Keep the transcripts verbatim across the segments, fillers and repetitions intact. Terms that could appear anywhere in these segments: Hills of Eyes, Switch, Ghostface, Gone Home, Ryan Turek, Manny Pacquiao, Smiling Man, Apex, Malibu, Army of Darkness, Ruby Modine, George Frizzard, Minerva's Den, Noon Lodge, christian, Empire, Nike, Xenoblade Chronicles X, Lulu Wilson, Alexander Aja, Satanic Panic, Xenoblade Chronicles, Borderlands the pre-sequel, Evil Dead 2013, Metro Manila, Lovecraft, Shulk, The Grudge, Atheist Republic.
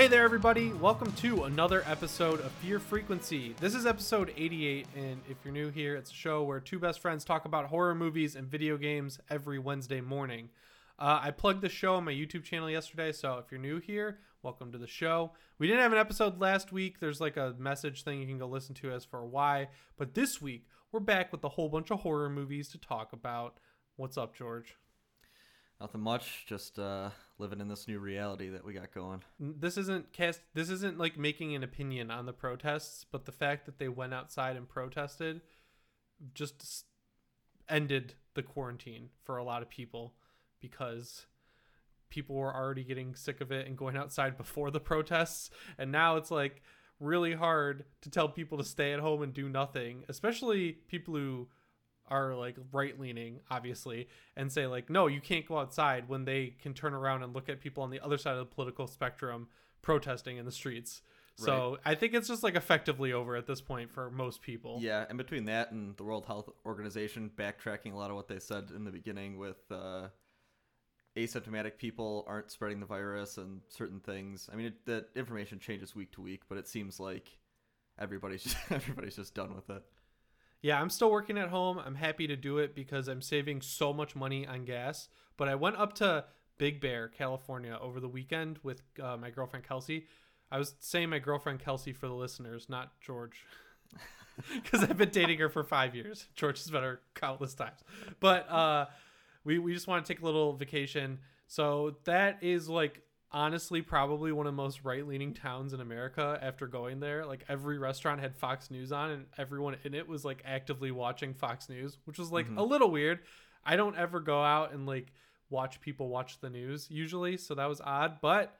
Hey there, everybody. Welcome to another episode of Fear Frequency. This is episode eighty-eight, and if you're new here, it's a show where two best friends talk about horror movies and video games every Wednesday morning. Uh, I plugged the show on my YouTube channel yesterday, so if you're new here, welcome to the show. We didn't have an episode last week. There's like a message thing you can go listen to as for why, but this week, we're back with a whole bunch of horror movies to talk about. What's up, George? Nothing much, just uh, living in this new reality that we got going. This isn't cast. This isn't like making an opinion on the protests, but the fact that they went outside and protested just ended the quarantine for a lot of people because people were already getting sick of it and going outside before the protests. And now it's like really hard to tell people to stay at home and do nothing, especially people who are like right leaning, obviously, and say like, no, you can't go outside when they can turn around and look at people on the other side of the political spectrum protesting in the streets. Right. So I think it's just like effectively over at this point for most people. Yeah. And between that and the World Health Organization backtracking a lot of what they said in the beginning with uh, asymptomatic people aren't spreading the virus and certain things. I mean, it, that information changes week to week, but it seems like everybody's just, everybody's just done with it. Yeah, I'm still working at home. I'm happy to do it because I'm saving so much money on gas. But I went up to Big Bear, California over the weekend with uh, my girlfriend, Kelsey. I was saying my girlfriend, Kelsey, for the listeners, not George, because I've been dating her for five years. George has met her countless times. But uh, we, we just want to take a little vacation. So that is like honestly probably one of the most right-leaning towns in America. After going there, like every restaurant had Fox News on and everyone in it was like actively watching Fox News, which was like mm-hmm. a little weird. I don't ever go out and like watch people watch the news usually, so that was odd. But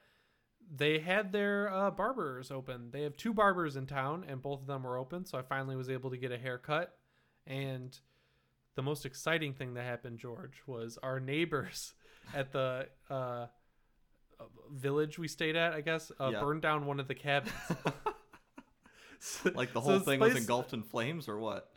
they had their uh, barbers open. They have two barbers in town and both of them were open, so I finally was able to get a haircut. And the most exciting thing that happened, George, was our neighbors at the uh village we stayed at, I guess, uh, yeah. burned down one of the cabins. so, like the whole so thing place... was engulfed in flames or what?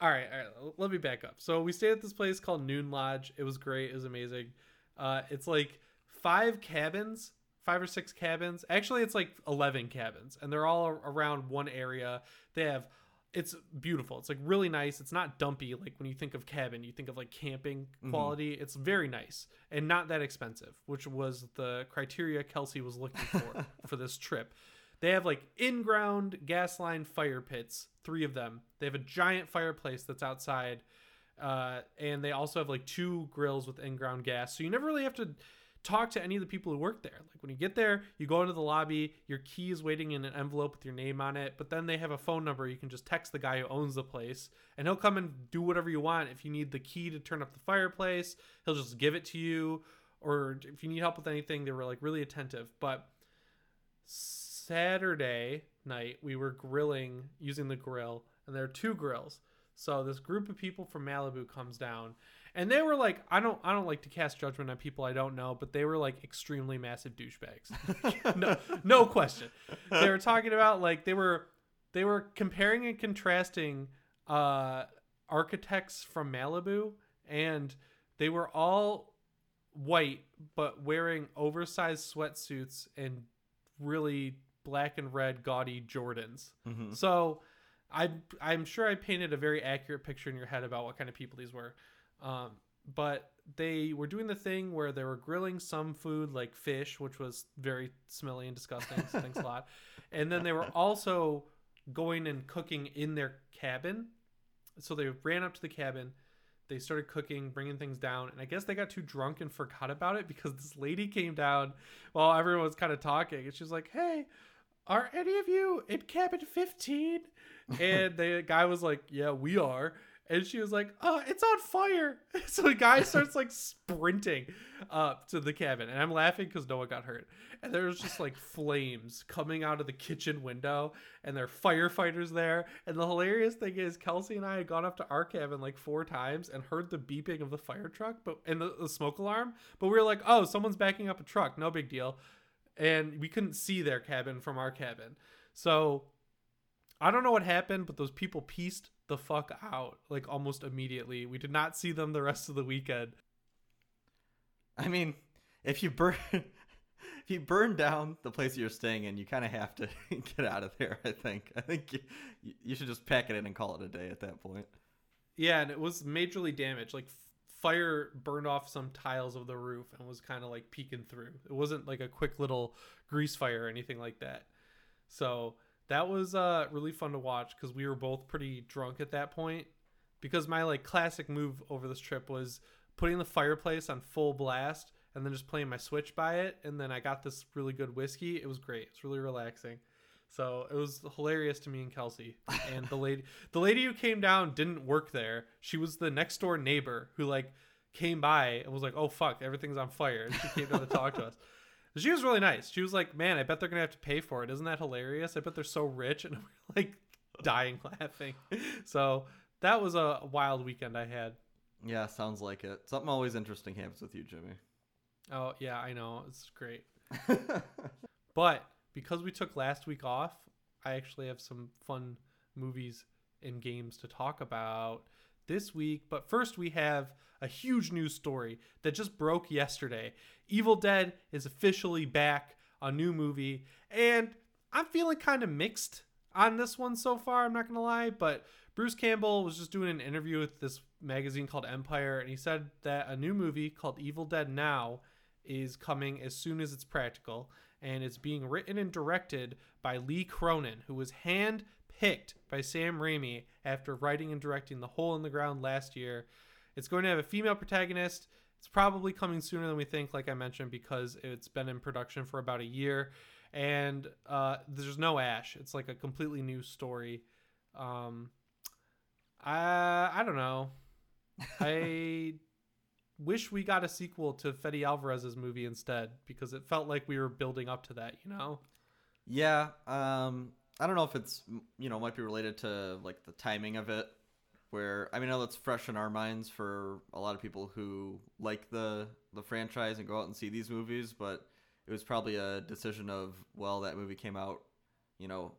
All right, all right, let me back up. So we stayed at this place called Noon Lodge. It was great. It was amazing. Uh, it's like five cabins, five or six cabins. Actually, it's like eleven cabins, and they're all around one area. They have It's beautiful. It's like really nice. It's not dumpy. Like when you think of cabin, you think of like camping quality. Mm-hmm. It's very nice and not that expensive, which was the criteria Kelsey was looking for for this trip. They have like in-ground gas line fire pits, three of them. They have a giant fireplace that's outside. Uh, and they also have like two grills with in-ground gas. So you never really have to talk to any of the people who work there. Like when you get there, you go into the lobby, your key is waiting in an envelope with your name on it, but then they have a phone number. You can just text the guy who owns the place and he'll come and do whatever you want. If you need the key to turn up the fireplace, he'll just give it to you. Or if you need help with anything, they were like really attentive. But Saturday night we were grilling using the grill, and there are two grills. So this group of people from Malibu comes down. And they were like, I don't I don't like to cast judgment on people I don't know, but they were like extremely massive douchebags. no no question. They were talking about like they were they were comparing and contrasting uh, architects from Malibu, and they were all white but wearing oversized sweatsuits and really black and red gaudy Jordans. Mm-hmm. So I I'm sure I painted a very accurate picture in your head about what kind of people these were. Um, but they were doing the thing where they were grilling some food like fish, which was very smelly and disgusting. So thanks a lot. And then they were also going and cooking in their cabin. So they ran up to the cabin. They started cooking, bringing things down. And I guess they got too drunk and forgot about it because this lady came down while everyone was kind of talking. And she was like, hey, are any of you in cabin fifteen? And the guy was like, yeah, we are. And she was like, oh, it's on fire. So the guy starts like sprinting up to the cabin. And I'm laughing because no one got hurt. And there's just like flames coming out of the kitchen window. And there are firefighters there. And the hilarious thing is Kelsey and I had gone up to our cabin like four times and heard the beeping of the fire truck but and the, the smoke alarm. But we were like, oh, someone's backing up a truck. No big deal. And we couldn't see their cabin from our cabin. So I don't know what happened, but those people pieced the fuck out like almost immediately. We did not see them the rest of the weekend. I mean, if you burn If you burn down the place you're staying in, you kind of have to get out of there, I think. I think you, you should just pack it in and call it a day at that point. Yeah, and it was majorly damaged. Like, fire burned off some tiles of the roof and was kind of, like, peeking through. It wasn't, like, a quick little grease fire or anything like that. So that was uh, really fun to watch because we were both pretty drunk at that point. Because my, like, classic move over this trip was putting the fireplace on full blast and then just playing my Switch by it. And then I got this really good whiskey. It was great. It's really relaxing. So it was hilarious to me and Kelsey. And the lady, the lady who came down didn't work there. She was the next door neighbor who like came by and was like, oh fuck, everything's on fire. And she came down to talk to us. She was really nice. She was like, man, I bet they're going to have to pay for it. Isn't that hilarious? I bet they're so rich. And we're like dying laughing. So that was a wild weekend I had. Yeah, sounds like it. Something always interesting happens with you, Jimmy. Oh, yeah, I know. It's great. But because we took last week off, I actually have some fun movies and games to talk about this week. But first, we have a huge news story that just broke yesterday. Evil Dead is officially back, a new movie. And I'm feeling kind of mixed on this one so far, I'm not going to lie. But Bruce Campbell was just doing an interview with this magazine called Empire, and he said that a new movie called Evil Dead Now is coming as soon as it's practical, and it's being written and directed by Lee Cronin, who was hand-picked by Sam Raimi after writing and directing The Hole in the Ground last year. It's going to have a female protagonist. It's probably coming sooner than we think, like I mentioned, because it's been in production for about a year, and uh, there's no Ash. It's like a completely new story. Um, I, I don't know. I wish we got a sequel to Fede Alvarez's movie instead, because it felt like we were building up to that, you know? Yeah. Um, I don't know if it's, you know, might be related to like the timing of it, where, I mean, I know that's fresh in our minds for a lot of people who like the, the franchise and go out and see these movies, but it was probably a decision of, well, that movie came out, you know,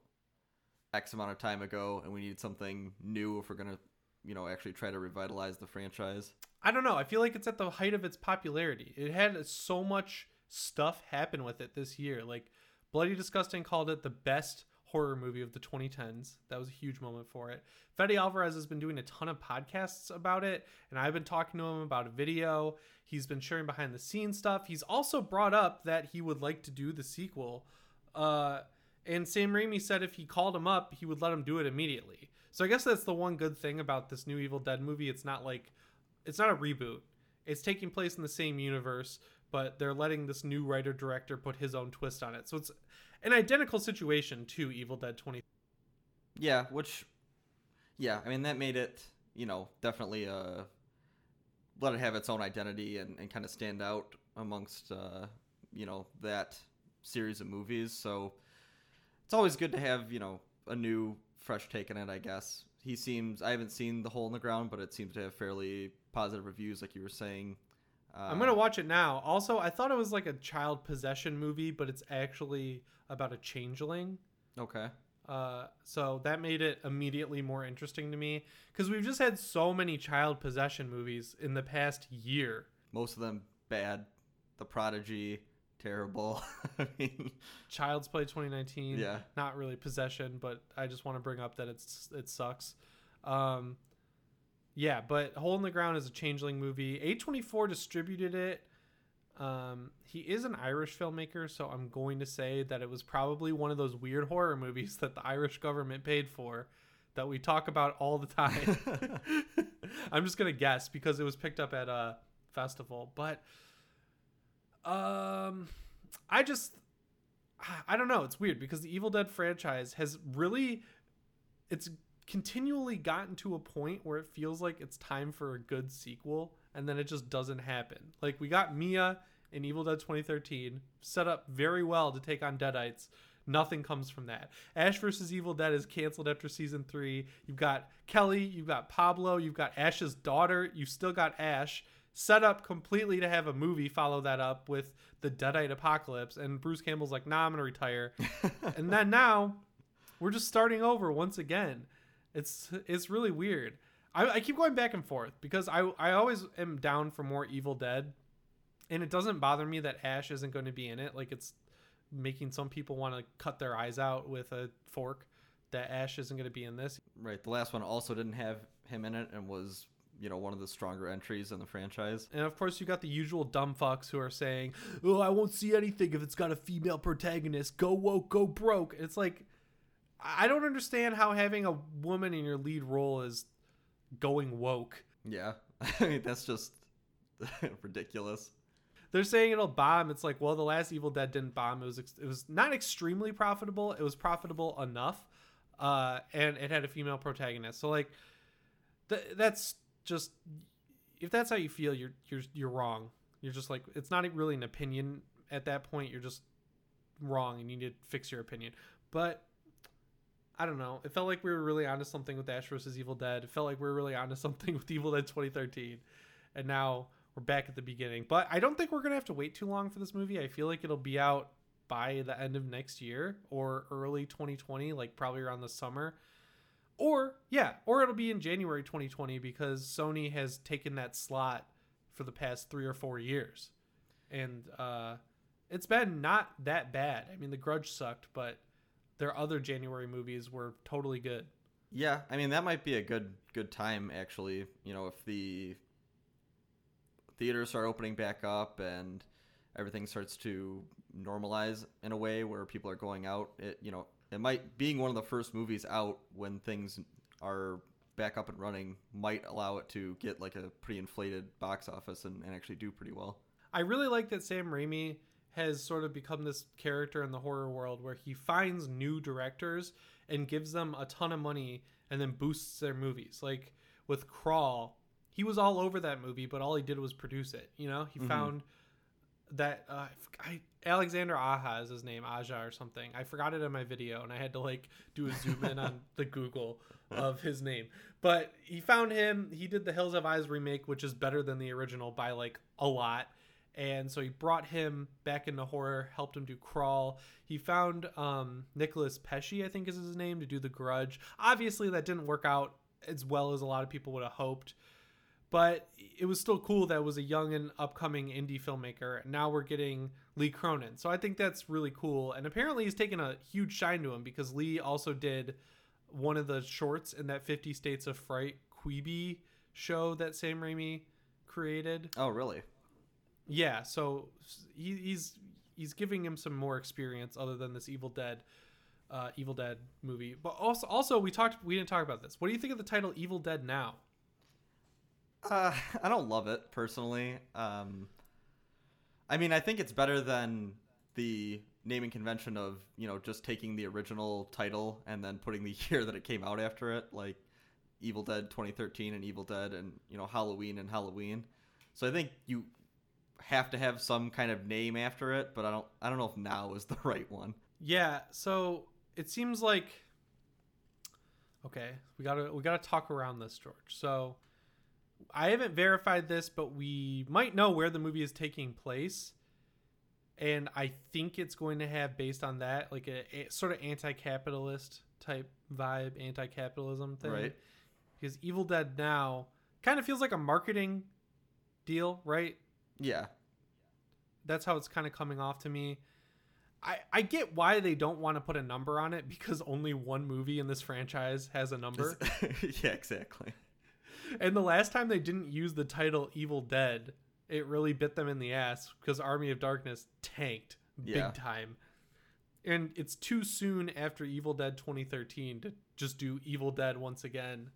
X amount of time ago, and we need something new if we're going to, you know, actually try to revitalize the franchise. I don't know. I feel like it's at the height of its popularity. It had so much stuff happen with it this year. Like, Bloody Disgusting called it the best horror movie of the twenty tens. That was a huge moment for it. Fede Alvarez has been doing a ton of podcasts about it, and I've been talking to him about a video. He's been sharing behind the scenes stuff. He's also brought up that he would like to do the sequel. Uh, And Sam Raimi said if he called him up, he would let him do it immediately. So I guess that's the one good thing about this new Evil Dead movie. It's not like, it's not a reboot. It's taking place in the same universe, but they're letting this new writer-director put his own twist on it. So it's an identical situation to Evil Dead twenty. Yeah, which, yeah, I mean, that made it, you know, definitely uh, let it have its own identity and, and kind of stand out amongst, uh, you know, that series of movies. So it's always good to have, you know, a new, fresh take on it, I guess. He seems, I haven't seen The Hole in the Ground, but it seems to have fairly positive reviews, like you were saying. Uh, I'm going to watch it now. Also, I thought it was like a child possession movie, but it's actually about a changeling. Okay. Uh, so that made it immediately more interesting to me, because we've just had so many child possession movies in the past year. Most of them bad. The Prodigy, terrible. I mean, Child's Play twenty nineteen, yeah, not really possession, but I just want to bring up that it's it sucks. Um yeah, but Hole in the Ground is a changeling movie. A twenty-four distributed it. Um he is an Irish filmmaker, so I'm going to say that it was probably one of those weird horror movies that the Irish government paid for that we talk about all the time. I'm just gonna guess because it was picked up at a festival. But Um, I just, I don't know. It's weird because the Evil Dead franchise has really, it's continually gotten to a point where it feels like it's time for a good sequel. And then it just doesn't happen. Like, we got Mia in Evil Dead twenty thirteen set up very well to take on Deadites. Nothing comes from that. Ash versus Evil Dead is canceled after season three. You've got Kelly, you've got Pablo, you've got Ash's daughter. You've still got Ash. Set up completely to have a movie follow that up with the Deadite apocalypse. And Bruce Campbell's like, nah, I'm going to retire. And then now we're just starting over once again. It's it's really weird. I, I keep going back and forth because I, I always am down for more Evil Dead. And it doesn't bother me that Ash isn't going to be in it. Like, it's making some people want to cut their eyes out with a fork. That Ash isn't going to be in this. Right. The last one also didn't have him in it and was, you know, one of the stronger entries in the franchise. And of course, you got the usual dumb fucks who are saying, oh, I won't see anything if it's got a female protagonist. Go woke, go broke. It's like, I don't understand how having a woman in your lead role is going woke. Yeah. I mean, that's just ridiculous. They're saying it'll bomb. It's like, well, The Last Evil Dead didn't bomb. It was ex- it was not extremely profitable. It was profitable enough. Uh, and it had a female protagonist. So like, th- that's just, if that's how you feel, you're, you're, you're wrong. You're just like, it's not really an opinion at that point. You're just wrong and you need to fix your opinion. But I don't know. It felt like we were really onto something with Ash versus Evil Dead. It felt like we were really onto something with Evil Dead twenty thirteen. And now we're back at the beginning, but I don't think we're going to have to wait too long for this movie. I feel like it'll be out by the end of next year or early twenty twenty, like probably around the summer, or yeah, or it'll be in January twenty twenty, because Sony has taken that slot for the past three or four years. And uh, it's been not that bad. I mean, The Grudge sucked, but their other January movies were totally good. Yeah. I mean, that might be a good, good time actually. You know, if the theaters are opening back up and everything starts to normalize in a way where people are going out. It, you know, it might, being one of the first movies out when things are back up and running, might allow it to get like a pretty inflated box office and, and actually do pretty well. I really like that Sam Raimi has sort of become this character in the horror world where he finds new directors and gives them a ton of money and then boosts their movies. Like with Crawl, he was all over that movie, but all he did was produce it. You know, he mm-hmm. found... that uh I, Alexander Aja is his name, Aja or something. I forgot it in my video and I had to like do a zoom in on the Google of his name. But he found him. He did the Hills of Eyes remake, which is better than the original by like a lot. And so he brought him back into horror, helped him do Crawl. He found um Nicholas Pesci, I think is his name, to do The Grudge. Obviously that didn't work out as well as a lot of people would have hoped. But it was still cool that it was a young and upcoming indie filmmaker. Now we're getting Lee Cronin. So I think that's really cool. And apparently he's taken a huge shine to him because Lee also did one of the shorts in that fifty States of Fright Quibi show that Sam Raimi created. Oh, really? Yeah. So he, he's he's giving him some more experience other than this Evil Dead uh, Evil Dead movie. But also, also we talked we didn't talk about this. What do you think of the title Evil Dead Now? Uh, I don't love it personally. Um, I mean, I think it's better than the naming convention of, you know, just taking the original title and then putting the year that it came out after it, like Evil Dead twenty thirteen and Evil Dead and, you know, Halloween and Halloween. So I think you have to have some kind of name after it, but I don't, I don't know if now is the right one. Yeah. So it seems like, okay, we gotta, we gotta talk around this, George. So I haven't verified this, but we might know where the movie is taking place. And I think it's going to have, based on that, like a, a sort of anti-capitalist type vibe, anti-capitalism thing. Right. Because Evil Dead Now kind of feels like a marketing deal, right? Yeah. That's how it's kind of coming off to me. I, I get why they don't want to put a number on it because only one movie in this franchise has a number. Yeah, exactly. And the last time they didn't use the title Evil Dead, it really bit them in the ass because Army of Darkness tanked big yeah. time. And it's too soon after Evil Dead twenty thirteen to just do Evil Dead once again.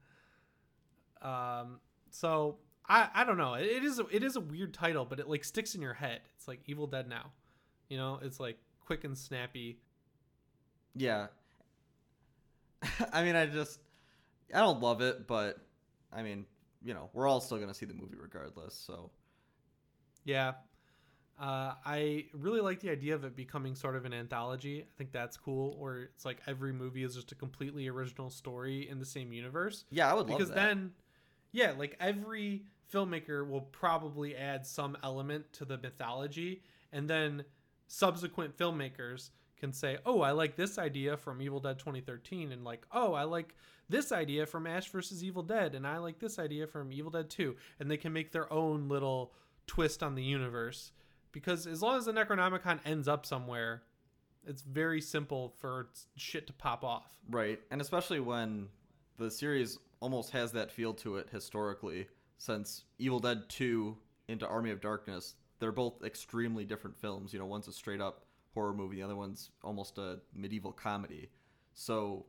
Um, so I, I don't know. It, it is a, it is a weird title, but it like sticks in your head. It's like Evil Dead Now, you know, it's like quick and snappy. Yeah. I mean, I just, I don't love it, but I mean, you know, we're all still going to see the movie regardless, so. Yeah. Uh, I really like the idea of it becoming sort of an anthology. I think that's cool, or it's like every movie is just a completely original story in the same universe. Yeah, I would love that. Because then, yeah, like every filmmaker will probably add some element to the mythology, and then subsequent filmmakers can say, oh, I like this idea from Evil Dead twenty thirteen, and like, oh, I like this idea from Ash versus Evil Dead, and I like this idea from Evil Dead two, and they can make their own little twist on the universe, because as long as the Necronomicon ends up somewhere, it's very simple for shit to pop off. Right. And especially when the series almost has that feel to it historically, since Evil Dead two into Army of Darkness, they're both extremely different films. You know, one's a straight up horror movie, the other one's almost a medieval comedy. So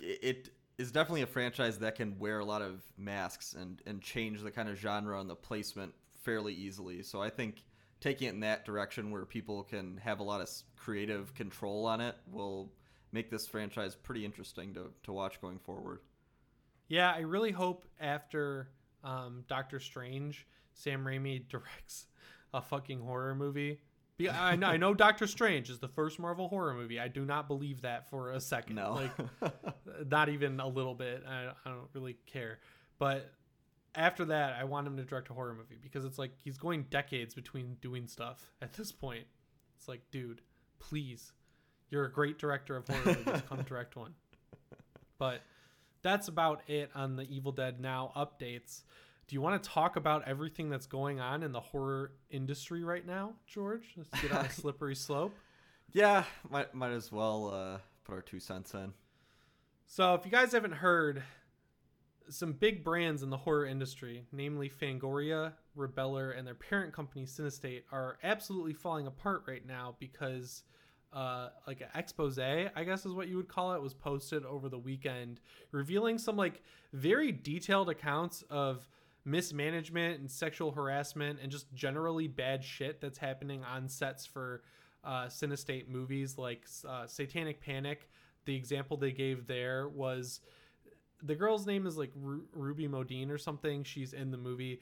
it is definitely a franchise that can wear a lot of masks and, and change the kind of genre and the placement fairly easily. So I think taking it in that direction where people can have a lot of creative control on it will make this franchise pretty interesting to, to watch going forward. Yeah, I really hope after um, Doctor Strange, Sam Raimi directs a fucking horror movie. I know, I know Doctor Strange is the first Marvel horror movie. I do not believe that for a second. No. Like, not even a little bit. I, I don't really care. But after that, I want him to direct a horror movie, because it's like he's going decades between doing stuff at this point. It's like, dude, please. You're a great director of horror movies. Come direct one. But that's about it on the Evil Dead Now updates. Do you want to talk about everything that's going on in the horror industry right now, George? Let's get on a slippery slope. Yeah, might might as well uh, put our two cents in. So if you guys haven't heard, some big brands in the horror industry, namely Fangoria, Rebeller, and their parent company, Cinestate, are absolutely falling apart right now because uh, like an expose, I guess is what you would call it, was posted over the weekend, revealing some like very detailed accounts of mismanagement and sexual harassment and just generally bad shit that's happening on sets for uh, Cinestate movies like uh, Satanic Panic. The example they gave there was, the girl's name is like Ru- Ruby Modine or something. She's in the movie.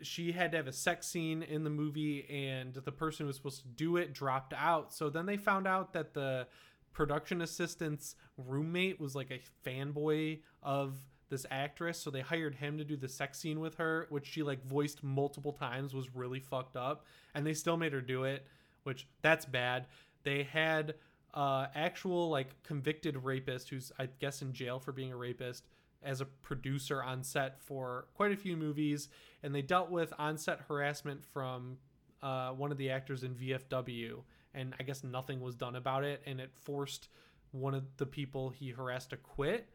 She had to have a sex scene in the movie, and the person who was supposed to do it dropped out. So then they found out that the production assistant's roommate was like a fanboy of this actress, so they hired him to do the sex scene with her, which she like voiced multiple times was really fucked up, and they still made her do it, which that's bad. They had uh actual like convicted rapist who's I guess in jail for being a rapist as a producer on set for quite a few movies, and they dealt with on-set harassment from uh one of the actors in V F W, and I guess nothing was done about it, and it forced one of the people he harassed to quit.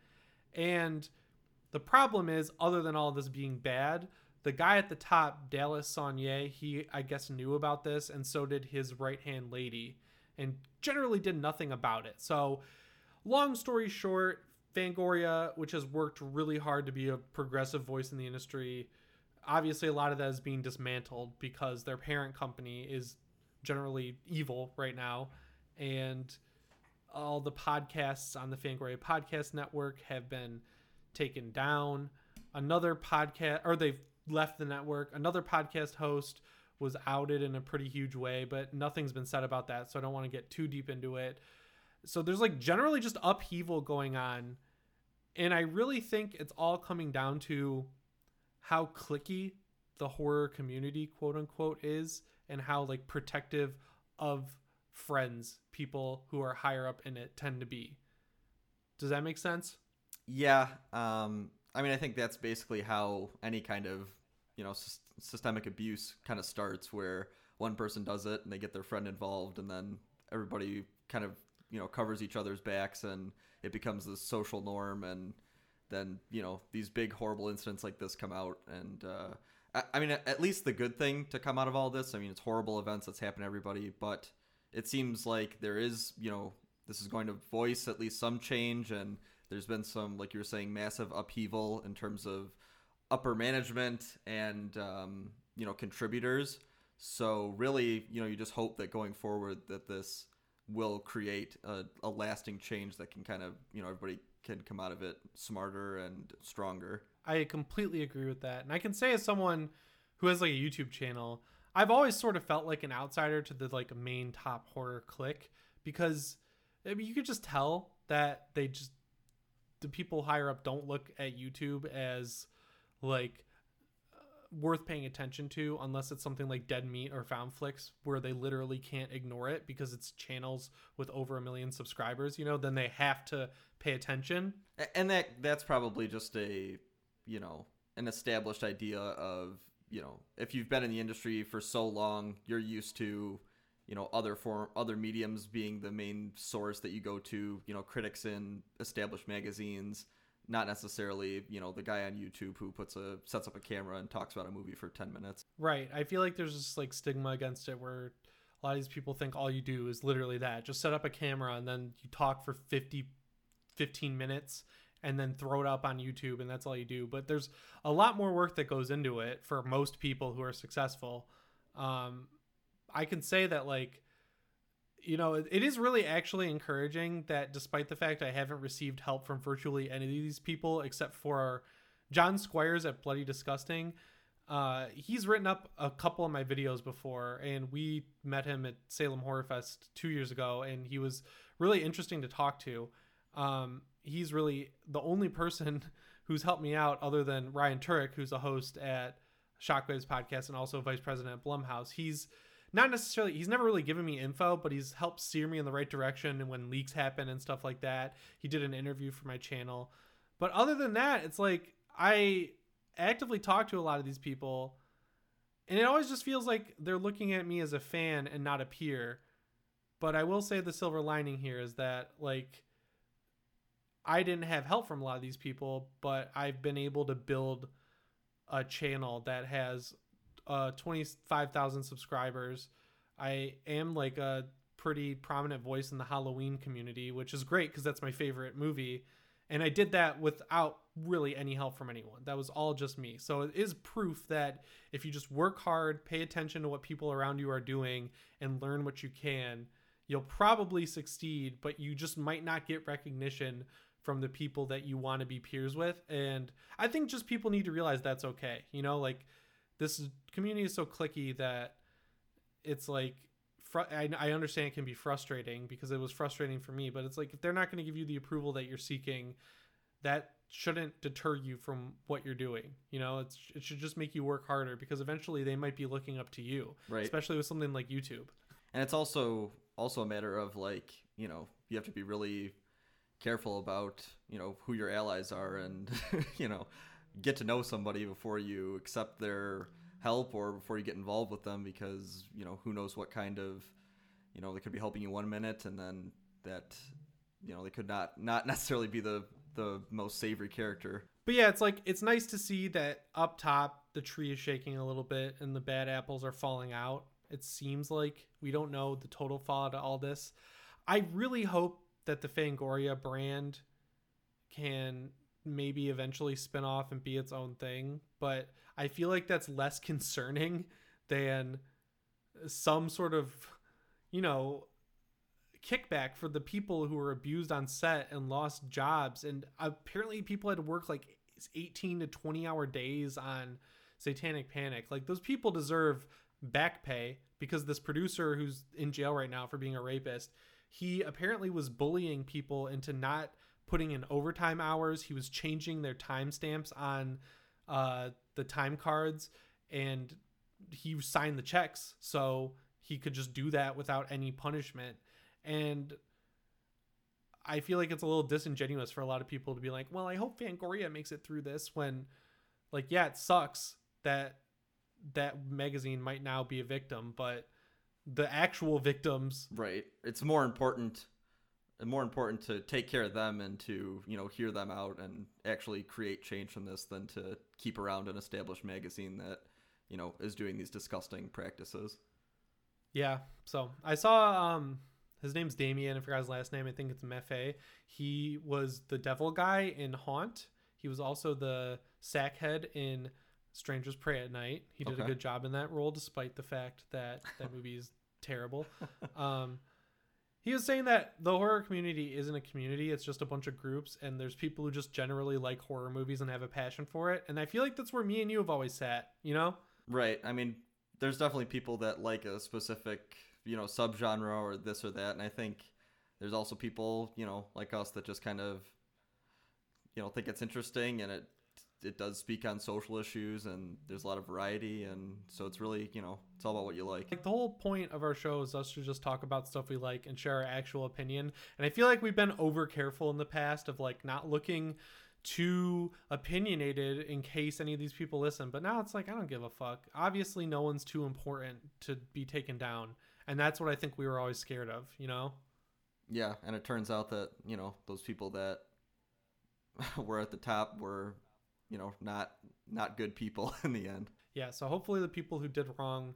And the problem is, other than all this being bad, the guy at the top, Dallas Saunier, he, I guess, knew about this, and so did his right-hand lady, and generally did nothing about it. So, long story short, Fangoria, which has worked really hard to be a progressive voice in the industry, obviously a lot of that is being dismantled because their parent company is generally evil right now, and all the podcasts on the Fangoria Podcast Network have been taken down. Another podcast, or they've left the network. Another podcast host was outed in a pretty huge way, but nothing's been said about that, so I don't want to get too deep into it. So there's like generally just upheaval going on, and I really think it's all coming down to how cliquey the horror community, quote unquote, is, and how like protective of friends people who are higher up in it tend to be. Does that make sense? Yeah, um, I mean, I think that's basically how any kind of, you know, s- systemic abuse kind of starts, where one person does it and they get their friend involved, and then everybody kind of, you know, covers each other's backs, and it becomes this social norm, and then, you know, these big horrible incidents like this come out. And uh, I-, I mean, at least the good thing to come out of all this, I mean, it's horrible events that's happened to everybody, but it seems like there is, you know, this is going to voice at least some change, and there's been some, like you were saying, massive upheaval in terms of upper management and, um, you know, contributors. So really, you know, you just hope that going forward that this will create a, a lasting change that can kind of, you know, everybody can come out of it smarter and stronger. I completely agree with that. And I can say, as someone who has like a YouTube channel, I've always sort of felt like an outsider to the like main top horror clique, because I mean, you could just tell that they just, the people higher up don't look at YouTube as like uh, worth paying attention to, unless it's something like Dead Meat or Found Flicks, where they literally can't ignore it because it's channels with over a million subscribers, you know, then they have to pay attention. And that that's probably just a, you know, an established idea of you know, if you've been in the industry for so long, you're used to, you know, other form, other mediums being the main source that you go to, you know, critics in established magazines, not necessarily, you know, the guy on YouTube who puts a, sets up a camera and talks about a movie for ten minutes. Right. I feel like there's this like stigma against it where a lot of these people think all you do is literally that. Just set up a camera and then you talk for fifteen minutes and then throw it up on YouTube and that's all you do. But there's a lot more work that goes into it for most people who are successful. Um, I can say that, like, you know, it is really actually encouraging that despite the fact I haven't received help from virtually any of these people except for John Squires at Bloody Disgusting. Uh, he's written up a couple of my videos before, and we met him at Salem Horror Fest two years ago, and he was really interesting to talk to. Um, he's really the only person who's helped me out other than Ryan Turek, who's a host at Shockwaves Podcast and also vice president at Blumhouse. He's not necessarily, he's never really given me info, but he's helped steer me in the right direction. And when leaks happen and stuff like that, he did an interview for my channel. But other than that, it's like, I actively talk to a lot of these people and it always just feels like they're looking at me as a fan and not a peer. But I will say the silver lining here is that, like, I didn't have help from a lot of these people, but I've been able to build a channel that has Uh, twenty-five thousand subscribers. I am like a pretty prominent voice in the Halloween community, which is great because that's my favorite movie. And I did that without really any help from anyone. That was all just me. So it is proof that if you just work hard, pay attention to what people around you are doing and learn what you can, you'll probably succeed, but you just might not get recognition from the people that you want to be peers with. And I think just people need to realize that's okay. You know, like, this community is so cliquey that it's like, fr- I, I understand it can be frustrating because it was frustrating for me, but it's like, if they're not going to give you the approval that you're seeking, that shouldn't deter you from what you're doing. You know, it's, it should just make you work harder because eventually they might be looking up to you, right? Especially with something like YouTube. And it's also, also a matter of, like, you know, you have to be really careful about, you know, who your allies are and, you know, get to know somebody before you accept their help or before you get involved with them, because, you know, who knows what kind of, you know, they could be helping you one minute and then that, you know, they could not, not necessarily be the, the most savory character. But yeah, it's like, it's nice to see that up top, the tree is shaking a little bit and the bad apples are falling out. It seems like we don't know the total fallout of all this. I really hope that the Fangoria brand can maybe eventually spin off and be its own thing, but I feel like that's less concerning than some sort of, you know, kickback for the people who were abused on set and lost jobs. And apparently people had to work like eighteen to twenty hour days on Satanic Panic. Like, those people deserve back pay, because this producer who's in jail right now for being a rapist, he apparently was bullying people into not putting in overtime hours. He was changing their timestamps on uh, the time cards, and he signed the checks so he could just do that without any punishment. And I feel like it's a little disingenuous for a lot of people to be like, well, I hope Fangoria makes it through this, when, like, yeah, it sucks that that magazine might now be a victim, but the actual victims. Right. It's more important more important to take care of them and to, you know, hear them out and actually create change from this than to keep around an established magazine that, you know, is doing these disgusting practices. Yeah. So I saw, um, his name's Damien. I forgot his last name. I think it's Mefe. He was the devil guy in Haunt. He was also the sackhead in Strangers Pray at Night. He did okay. a good job in that role, despite the fact that that movie is terrible. Um, He was saying that the horror community isn't a community. It's just a bunch of groups, and there's people who just generally like horror movies and have a passion for it. And I feel like that's where me and you have always sat, you know? Right. I mean, there's definitely people that like a specific, you know, subgenre or this or that. And I think there's also people, you know, like us that just kind of, you know, think it's interesting, and it, it does speak on social issues, and there's a lot of variety. And so it's really, you know, it's all about what you like. Like, the whole point of our show is us to just talk about stuff we like and share our actual opinion. And I feel like we've been over careful in the past of, like, not looking too opinionated in case any of these people listen. But now it's like, I don't give a fuck. Obviously, no one's too important to be taken down. And that's what I think we were always scared of, you know? Yeah, and it turns out that, you know, those people that were at the top were, you know, not not good people in the end. Yeah, so hopefully the people who did wrong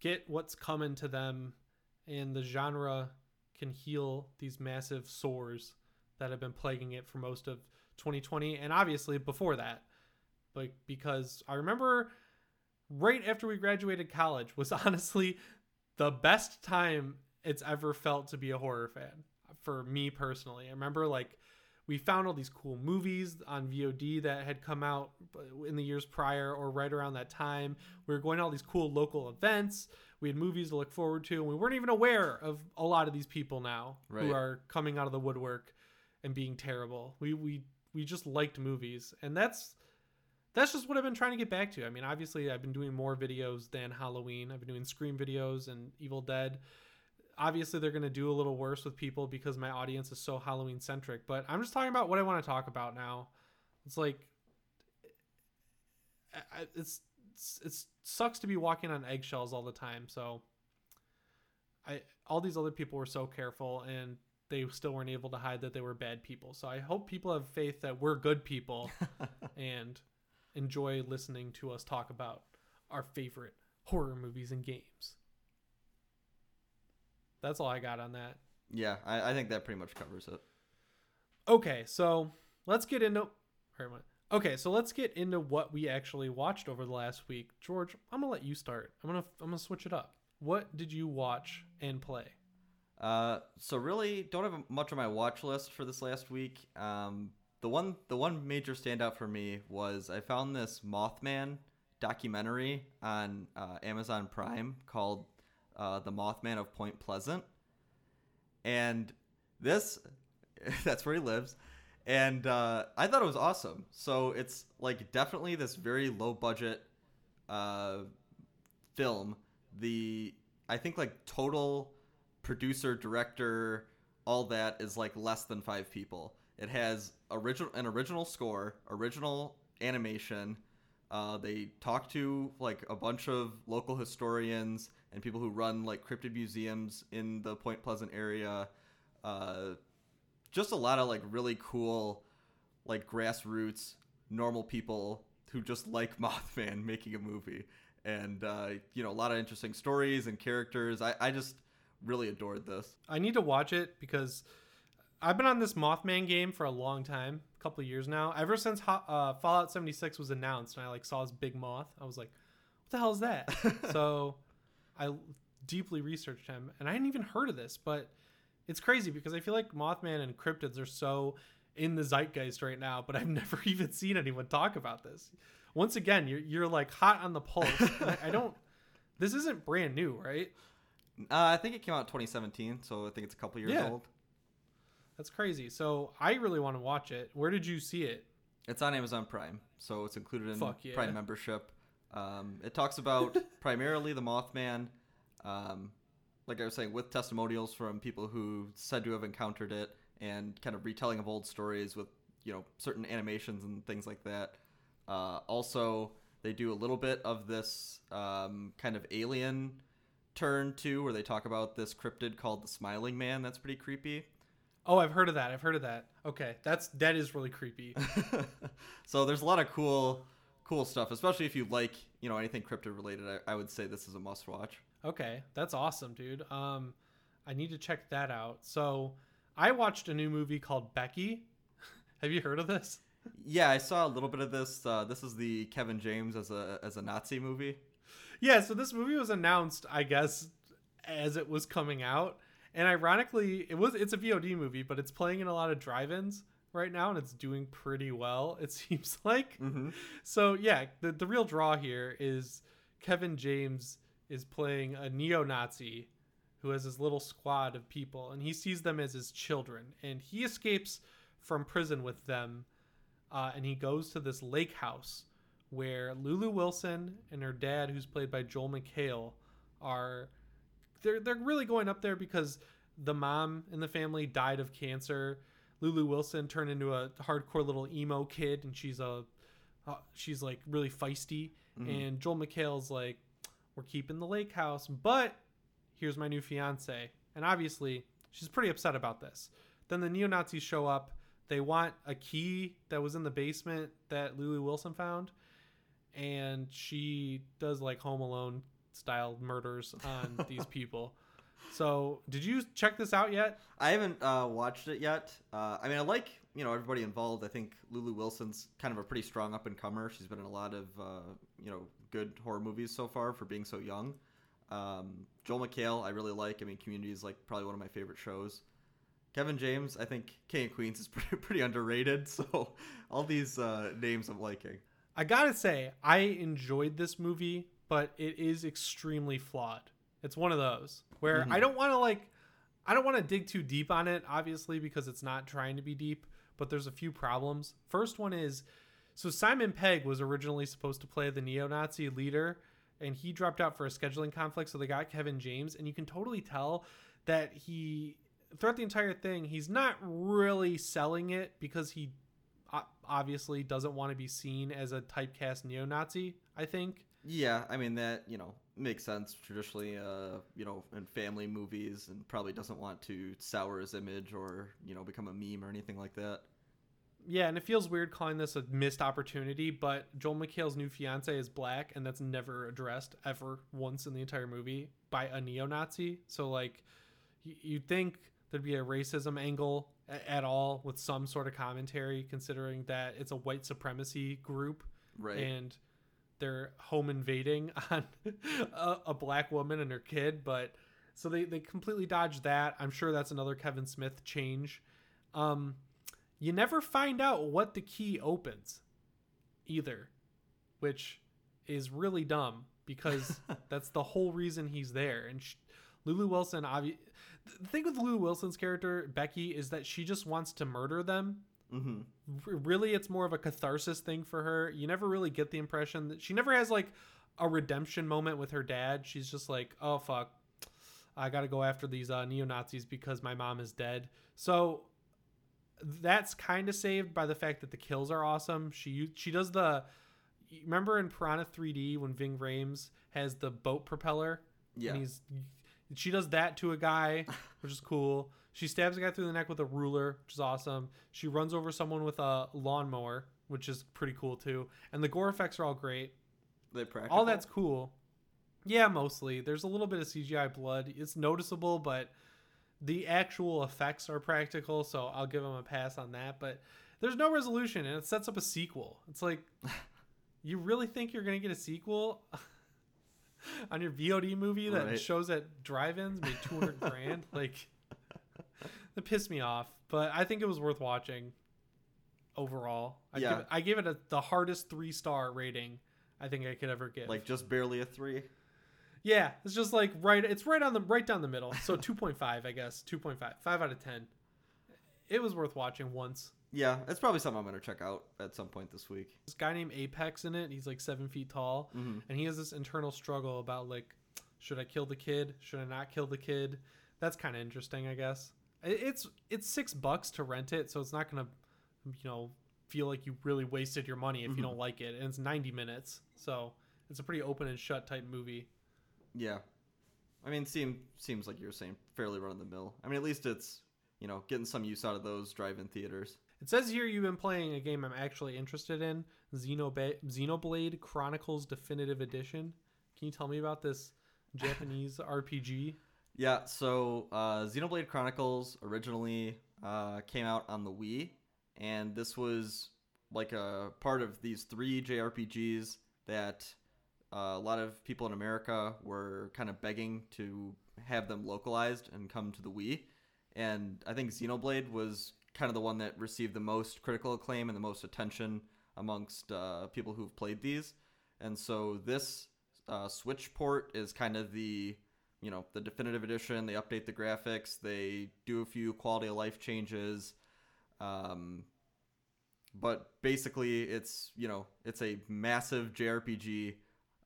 get what's coming to them, and the genre can heal these massive sores that have been plaguing it for most of twenty twenty, and obviously before that. But because I remember right after we graduated college was honestly the best time it's ever felt to be a horror fan for me personally. I remember, like, we found all these cool movies on V O D that had come out in the years prior or right around that time. We were going to all these cool local events. We had movies to look forward to, and we weren't even aware of a lot of these people now right. who are coming out of the woodwork and being terrible. We we we just liked movies, and that's that's just what I've been trying to get back to. I mean, obviously, I've been doing more videos than Halloween. I've been doing Scream videos and Evil Dead. Obviously, they're going to do a little worse with people because my audience is so Halloween centric, but I'm just talking about what I want to talk about now. It's like, it's, it's, it sucks to be walking on eggshells all the time. So I, all these other people were so careful, and they still weren't able to hide that they were bad people. So I hope people have faith that we're good people and enjoy listening to us talk about our favorite horror movies and games. That's all I got on that. Yeah, I, I think that pretty much covers it. Okay, so let's get into... Okay, so let's get into what we actually watched over the last week. George, I'm going to let you start. I'm going to I'm gonna switch it up. What did you watch and play? Uh, so really, don't have much on my watch list for this last week. Um, the one the one major standout for me was I found this Mothman documentary on uh, Amazon Prime called... Uh, the Mothman of Point Pleasant, and this that's where he lives, and uh, I thought it was awesome. So it's like definitely this very low budget uh, film. The I think like total producer, director, all that is like less than five people. It has original an original score, original animation. Uh, they talk to like a bunch of local historians and people who run like cryptid museums in the Point Pleasant area. Uh, just a lot of like really cool, like grassroots, normal people who just like Mothman making a movie. And, uh, you know, a lot of interesting stories and characters. I, I just really adored this. I need to watch it because I've been on this Mothman game for a long time, a couple of years now. Ever since uh, Fallout seventy-six was announced and I like saw this big moth, I was like, what the hell is that? So I deeply researched him, and I hadn't even heard of this, but it's crazy because I feel like Mothman and cryptids are so in the zeitgeist right now, but I've never even seen anyone talk about this. Once again, you're, you're like hot on the pulse. I, I don't, this isn't brand new, right? Uh, I think it came out in twenty seventeen, so I think it's a couple years yeah. old. That's crazy. So I really want to watch it. Where did you see it? It's on Amazon Prime, so it's included in Fuck yeah. Prime membership. Um, it talks about primarily the Mothman, um, like I was saying, with testimonials from people who said to have encountered it, and kind of retelling of old stories with, you know, certain animations and things like that. Uh, also, they do a little bit of this um, kind of alien turn too, where they talk about this cryptid called the Smiling Man. That's pretty creepy. Oh, I've heard of that. I've heard of that. Okay, that's that is really creepy. So there's a lot of cool, cool stuff, especially if you like, you know, anything cryptid related. I, I would say this is a must watch. Okay, that's awesome, dude. Um, I need to check that out. So I watched a new movie called Becky. Have you heard of this? Yeah, I saw a little bit of this. Uh, this is the Kevin James as a as a Nazi movie. Yeah. So this movie was announced, I guess, as it was coming out. And ironically, it was it's a V O D movie, but it's playing in a lot of drive-ins right now, and it's doing pretty well, it seems like. Mm-hmm. So, yeah, the, the real draw here is Kevin James is playing a neo-Nazi who has his little squad of people, and he sees them as his children. And he escapes from prison with them, uh, and he goes to this lake house where Lulu Wilson and her dad, who's played by Joel McHale, are... They're they're really going up there because the mom in the family died of cancer. Lulu Wilson turn into a hardcore little emo kid, and she's a uh, she's like really feisty. Mm-hmm. And Joel McHale's like, we're keeping the lake house, but here's my new fiance. And obviously she's pretty upset about this. Then the neo-Nazis show up. They want a key that was in the basement that Lulu Wilson found. And she does like Home Alone style murders on these people. So did you check this out yet? I haven't uh, watched it yet. Uh, I mean, I like, you know, everybody involved. I think Lulu Wilson's kind of a pretty strong up and comer. She's been in a lot of, uh, you know, good horror movies so far for being so young. Um, Joel McHale, I really like. I mean, Community is like probably one of my favorite shows. Kevin James, I think King of Queens is pretty, pretty underrated. So all these uh, names I'm liking. I gotta say, I enjoyed this movie, but it is extremely flawed. It's one of those where mm-hmm. I don't want to like, I don't want to dig too deep on it, obviously, because it's not trying to be deep, but there's a few problems. First one is, so Simon Pegg was originally supposed to play the neo-Nazi leader, and he dropped out for a scheduling conflict. So they got Kevin James, and you can totally tell that he, throughout the entire thing, he's not really selling it because he obviously doesn't want to be seen as a typecast neo-Nazi, I think. Yeah, I mean, that, you know, makes sense traditionally, uh, you know, in family movies, and probably doesn't want to sour his image or, you know, become a meme or anything like that. Yeah, and it feels weird calling this a missed opportunity, but Joel McHale's new fiance is black, and that's never addressed ever once in the entire movie by a neo-Nazi. So, like, you'd think there'd be a racism angle at all with some sort of commentary, considering that it's a white supremacy group. Right. And they're home invading on a, a black woman and her kid. But so they, they completely dodged that. I'm sure that's another Kevin Smith change. Um, you never find out what the key opens either, which is really dumb because that's the whole reason he's there. And she, Lulu Wilson, obvi- the thing with Lulu Wilson's character, Becky, is that she just wants to murder them. Mm-hmm. Really, it's more of a catharsis thing for her. You never really get the impression that she never has like a redemption moment with her dad. She's just like, oh fuck, I gotta go after these uh, neo-Nazis because my mom is dead. So that's kind of saved by the fact that the kills are awesome. She she does the, remember in Piranha three D when Ving Rhames has the boat propeller? Yeah, and he's she does that to a guy, which is cool. She stabs a guy through the neck with a ruler, which is awesome. She runs over someone with a lawnmower, which is pretty cool too. And the gore effects are all great. They practical? All that's cool. Yeah, mostly. There's a little bit of C G I blood. It's noticeable, but the actual effects are practical, so I'll give them a pass on that. But there's no resolution, and it sets up a sequel. It's like, you really think you're going to get a sequel on your V O D movie that right. shows at drive-ins, made two hundred grand? Like, that pissed me off, but I think it was worth watching overall. I yeah. Give it, I gave it a, the hardest three-star rating I think I could ever give. Like just barely a three? Yeah, it's just like right it's right on the right down the middle. So two point five, I guess. two point five. five out of ten. It was worth watching once. Yeah, it's probably something I'm going to check out at some point this week. This guy named Apex in it, he's like seven feet tall, mm-hmm. and he has this internal struggle about like, should I kill the kid? Should I not kill the kid? That's kind of interesting, I guess. It's it's six bucks to rent it, so it's not gonna, you know, feel like you really wasted your money if mm-hmm. you don't like it. And it's ninety minutes, so it's a pretty open and shut type movie. Yeah, I mean, seem seems like you were saying fairly run of the mill. I mean, at least it's, you know, getting some use out of those drive-in theaters. It says here you've been playing a game I'm actually interested in, Xenoblade, Xenoblade Chronicles Definitive Edition. Can you tell me about this Japanese R P G? Yeah, so uh, Xenoblade Chronicles originally uh, came out on the Wii, and this was like a part of these three J R P Gs that uh, a lot of people in America were kind of begging to have them localized and come to the Wii. And I think Xenoblade was kind of the one that received the most critical acclaim and the most attention amongst uh, people who've played these. And so this uh, Switch port is kind of the, you know, the definitive edition. They update the graphics, they do a few quality of life changes. Um, but basically it's, you know, it's a massive J R P G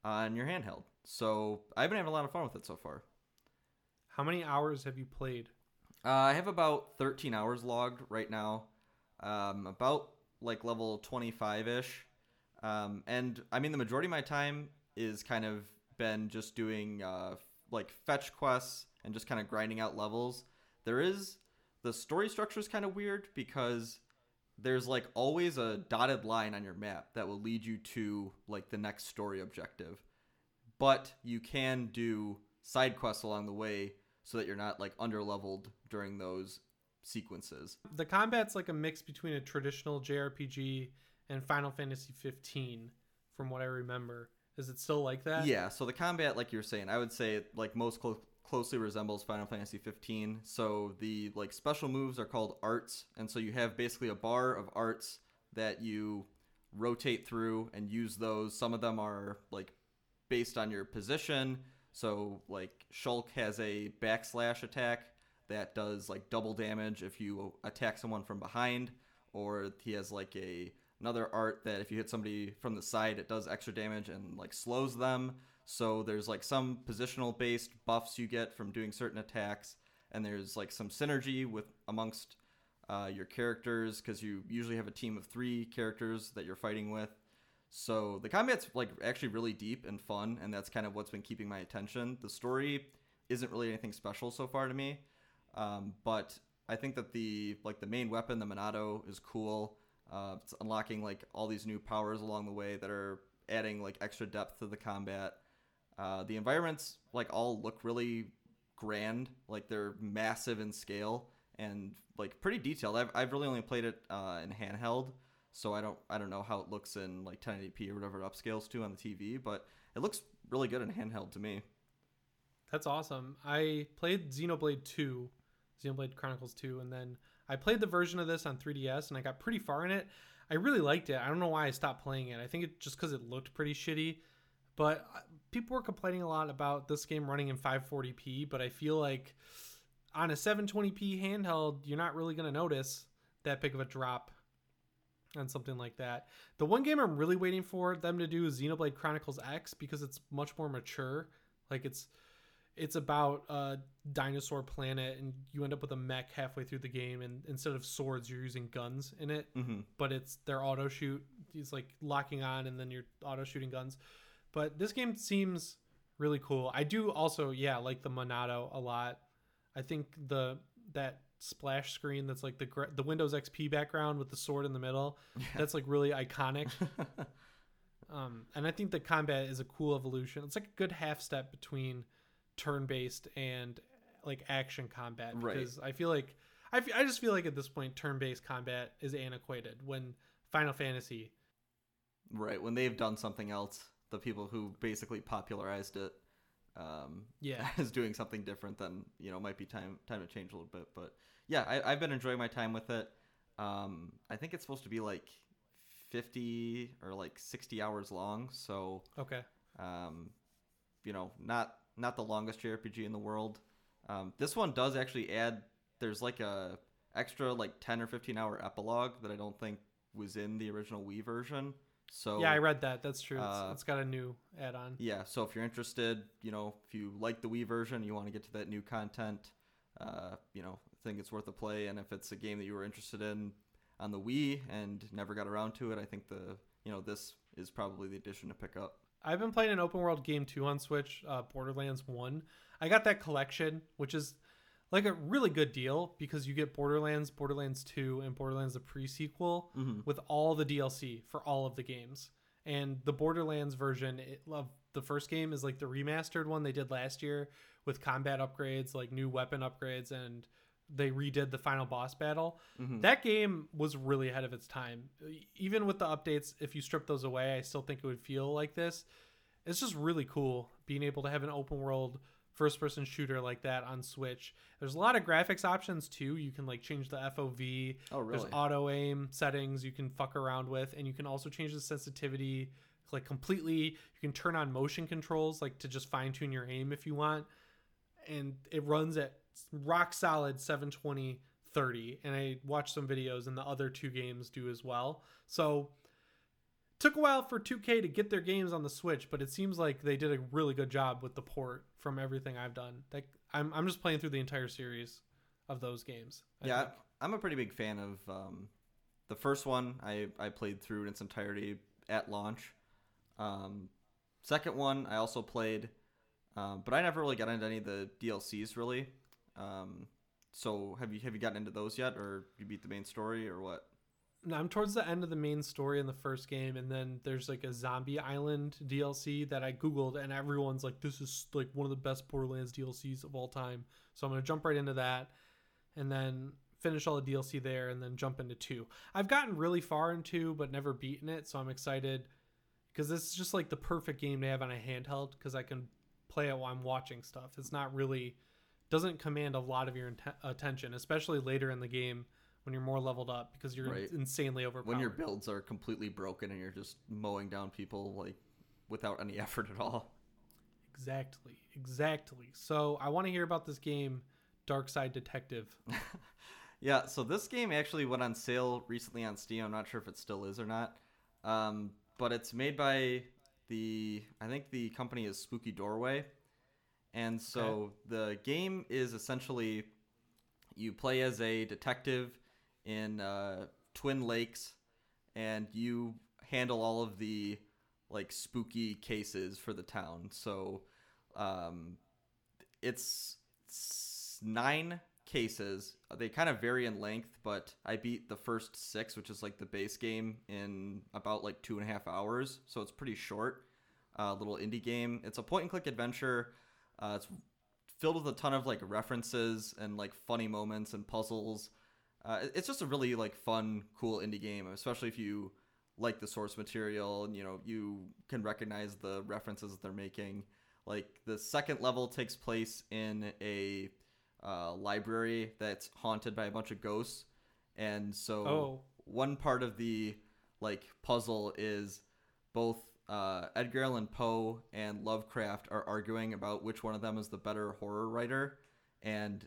on your handheld. So I've been having a lot of fun with it so far. How many hours have you played? Uh, I have about thirteen hours logged right now. Um, about like level twenty-five-ish. Um, and I mean, the majority of my time is kind of been just doing uh, f- like fetch quests and just kind of grinding out levels. There is, the story structure is kind of weird because there's like always a dotted line on your map that will lead you to like the next story objective. But you can do side quests along the way so that you're not like underleveled during those sequences. The combat's like a mix between a traditional J R P G and Final Fantasy fifteen, from what I remember. Is it still like that? Yeah, so the combat, like you were saying, I would say it like most clo- closely resembles Final Fantasy fifteen. So the like special moves are called arts, and so you have basically a bar of arts that you rotate through and use those. Some of them are like based on your position. So like Shulk has a backslash attack that does like double damage if you attack someone from behind, or he has like a another art that if you hit somebody from the side, it does extra damage and like slows them. So there's like some positional based buffs you get from doing certain attacks, and there's like some synergy with amongst uh, your characters, because you usually have a team of three characters that you're fighting with. So the combat's like actually really deep and fun, and that's kind of what's been keeping my attention. The story isn't really anything special so far to me, um, but I think that the like the main weapon, the Monado, is cool. Uh, it's unlocking like all these new powers along the way that are adding like extra depth to the combat. Uh, the environments like all look really grand, like they're massive in scale and like pretty detailed. I've I've really only played it uh, in handheld, so I don't I don't know how it looks in like ten eighty p or whatever it upscales to on the T V, but it looks really good in handheld to me. That's awesome. I played Xenoblade two, Xenoblade Chronicles two, and then I played the version of this on three D S, and I got pretty far in it. I really liked it. I don't know why I stopped playing it. I think it just because it looked pretty shitty. But people were complaining a lot about this game running in five forty p, but I feel like on a seven twenty p handheld, you're not really going to notice that big of a drop on something like that. The one game I'm really waiting for them to do is Xenoblade Chronicles X, because it's much more mature. Like, it's... It's about a dinosaur planet, and you end up with a mech halfway through the game, and instead of swords, you're using guns in it. Mm-hmm. But it's their auto shoot. It's like locking on, and then you're auto shooting guns. But this game seems really cool. I do also, yeah, like the Monado a lot. I think the that splash screen that's like the the Windows X P background with the sword in the middle, yeah. That's like really iconic. um, and I think the combat is a cool evolution. It's like a good half step between turn-based and like action combat, because right. I feel like I, f- I just feel like at this point turn-based combat is antiquated when Final Fantasy, right, when they've done something else, the people who basically popularized it um yeah is doing something different, then you know might be time time to change a little bit. But yeah, I, I've been enjoying my time with it. um I think it's supposed to be like fifty or like sixty hours long, so okay um you know not Not the longest J R P G in the world. Um, this one does actually add, there's like a extra like ten or fifteen hour epilogue that I don't think was in the original Wii version. So yeah, I read that. That's true. It's, uh, it's got a new add-on. Yeah. So if you're interested, you know, if you like the Wii version, you want to get to that new content, uh, you know, I think it's worth a play. And if it's a game that you were interested in on the Wii and never got around to it, I think the, you know, this is probably the edition to pick up. I've been playing an open world game too on Switch, uh, Borderlands one. I got that collection, which is like a really good deal because you get Borderlands, Borderlands two, and Borderlands the pre-sequel mm-hmm. with all the D L C for all of the games. And the Borderlands version of the first game is like the remastered one they did last year with combat upgrades, like new weapon upgrades, and they redid the final boss battle. Mm-hmm. That game was really ahead of its time. Even with the updates, if you strip those away, I still think it would feel like this. It's just really cool being able to have an open world first person shooter like that on Switch. There's a lot of graphics options too. You can like change the F O V. Oh, really? There's auto aim settings you can fuck around with, and you can also change the sensitivity like completely. You can turn on motion controls like to just fine tune your aim if you want. And it runs at rock solid seven twenty thirty, and I watched some videos and the other two games do as well. So took a while for two K to get their games on the Switch, but it seems like they did a really good job with the port from everything I've done. Like I'm I'm just playing through the entire series of those games. I yeah, think. I'm a pretty big fan of um, the first one. I, I played through in its entirety at launch. Um, second one, I also played, um, but I never really got into any of the D L Cs really. Um, so have you have you gotten into those yet, or you beat the main story, or what? No, I'm towards the end of the main story in the first game, and then there's like a Zombie Island D L C that I Googled, and everyone's like, this is like one of the best Borderlands D L Cs of all time. So I'm going to jump right into that, and then finish all the D L C there, and then jump into two. I've gotten really far in two, but never beaten it, so I'm excited, because this is just like the perfect game to have on a handheld, because I can play it while I'm watching stuff. It's not really, doesn't command a lot of your in- attention, especially later in the game, when you're more leveled up, because you're right. insanely overpowered. When your builds are completely broken and you're just mowing down people like without any effort at all. Exactly. Exactly. So I want to hear about this game, Dark Side Detective. Yeah, so this game actually went on sale recently on Steam. I'm not sure if it still is or not. Um, but it's made by the, I think the company is Spooky Doorway. And so okay. the game is essentially, you play as a detective in uh, Twin Lakes, and you handle all of the like spooky cases for the town. So um, it's, it's nine cases. They kind of vary in length, but I beat the first six, which is like the base game, in about like two and a half hours. So it's pretty short, uh, little indie game. It's a point and click adventure. Uh, it's filled with a ton of like references and like funny moments and puzzles. Uh, it's just a really like fun, cool indie game, especially if you like the source material and, you know, you can recognize the references that they're making. Like the second level takes place in a uh, library that's haunted by a bunch of ghosts. And so oh. one part of the like puzzle is both uh, Edgar Allan Poe and Lovecraft are arguing about which one of them is the better horror writer. And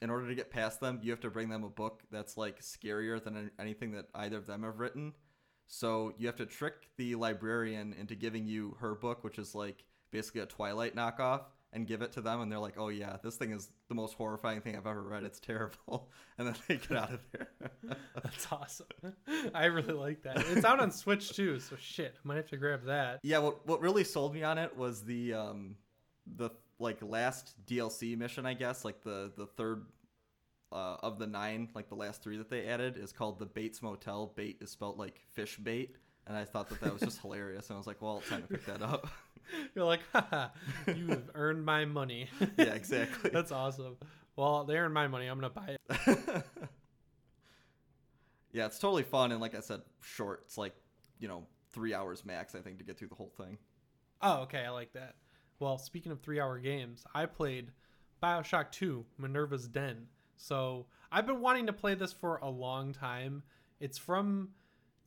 in order to get past them, you have to bring them a book that's like scarier than anything that either of them have written. So you have to trick the librarian into giving you her book, which is like basically a Twilight knockoff, and give it to them. And they're like, oh yeah, this thing is the most horrifying thing I've ever read. It's terrible. And then they get out of there. That's awesome. I really like that. It's out on Switch too. So shit, I might have to grab that. Yeah. What, what really sold me on it was the, um, the, like last D L C mission, I guess, like the the third uh, of the nine, like the last three that they added, is called the Bates Motel. Bait is spelled like fish bait, and I thought that that was just hilarious. And I was like, well, it's time to pick that up. You're like, haha, you have earned my money. Yeah, exactly. That's awesome. Well, they earned my money. I'm gonna buy it. Yeah, it's totally fun, and like I said, short. It's like, you know, three hours max, I think, to get through the whole thing. Oh, okay, I like that. Well, speaking of three-hour games, I played Bioshock two, Minerva's Den. So I've been wanting to play this for a long time. It's from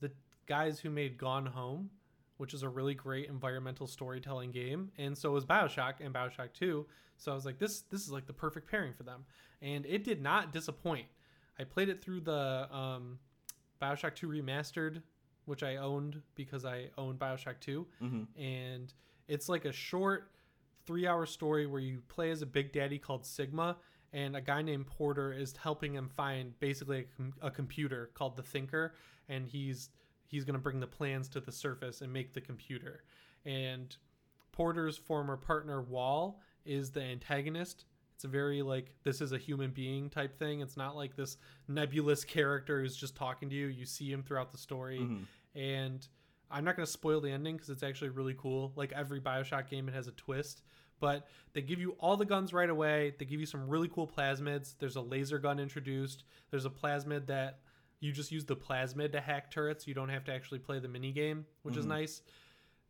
the guys who made Gone Home, which is a really great environmental storytelling game. And so was Bioshock and Bioshock two. So I was like, this this is like the perfect pairing for them. And it did not disappoint. I played it through the um, Bioshock two Remastered, which I owned because I owned Bioshock two. Mm-hmm. And it's like a short three-hour story where you play as a big daddy called Sigma, and a guy named Porter is helping him find basically a, com- a computer called the Thinker, and he's he's going to bring the plans to the surface and make the computer. And Porter's former partner Wall is the antagonist. It's a very like, this is a human being type thing. It's not like this nebulous character who's just talking to you. You see him throughout the story. Mm-hmm. And I'm not going to spoil the ending because it's actually really cool. Like every Bioshock game, it has a twist. But they give you all the guns right away. They give you some really cool plasmids. There's a laser gun introduced. There's a plasmid that you just use the plasmid to hack turrets. You don't have to actually play the minigame, which mm-hmm. is nice.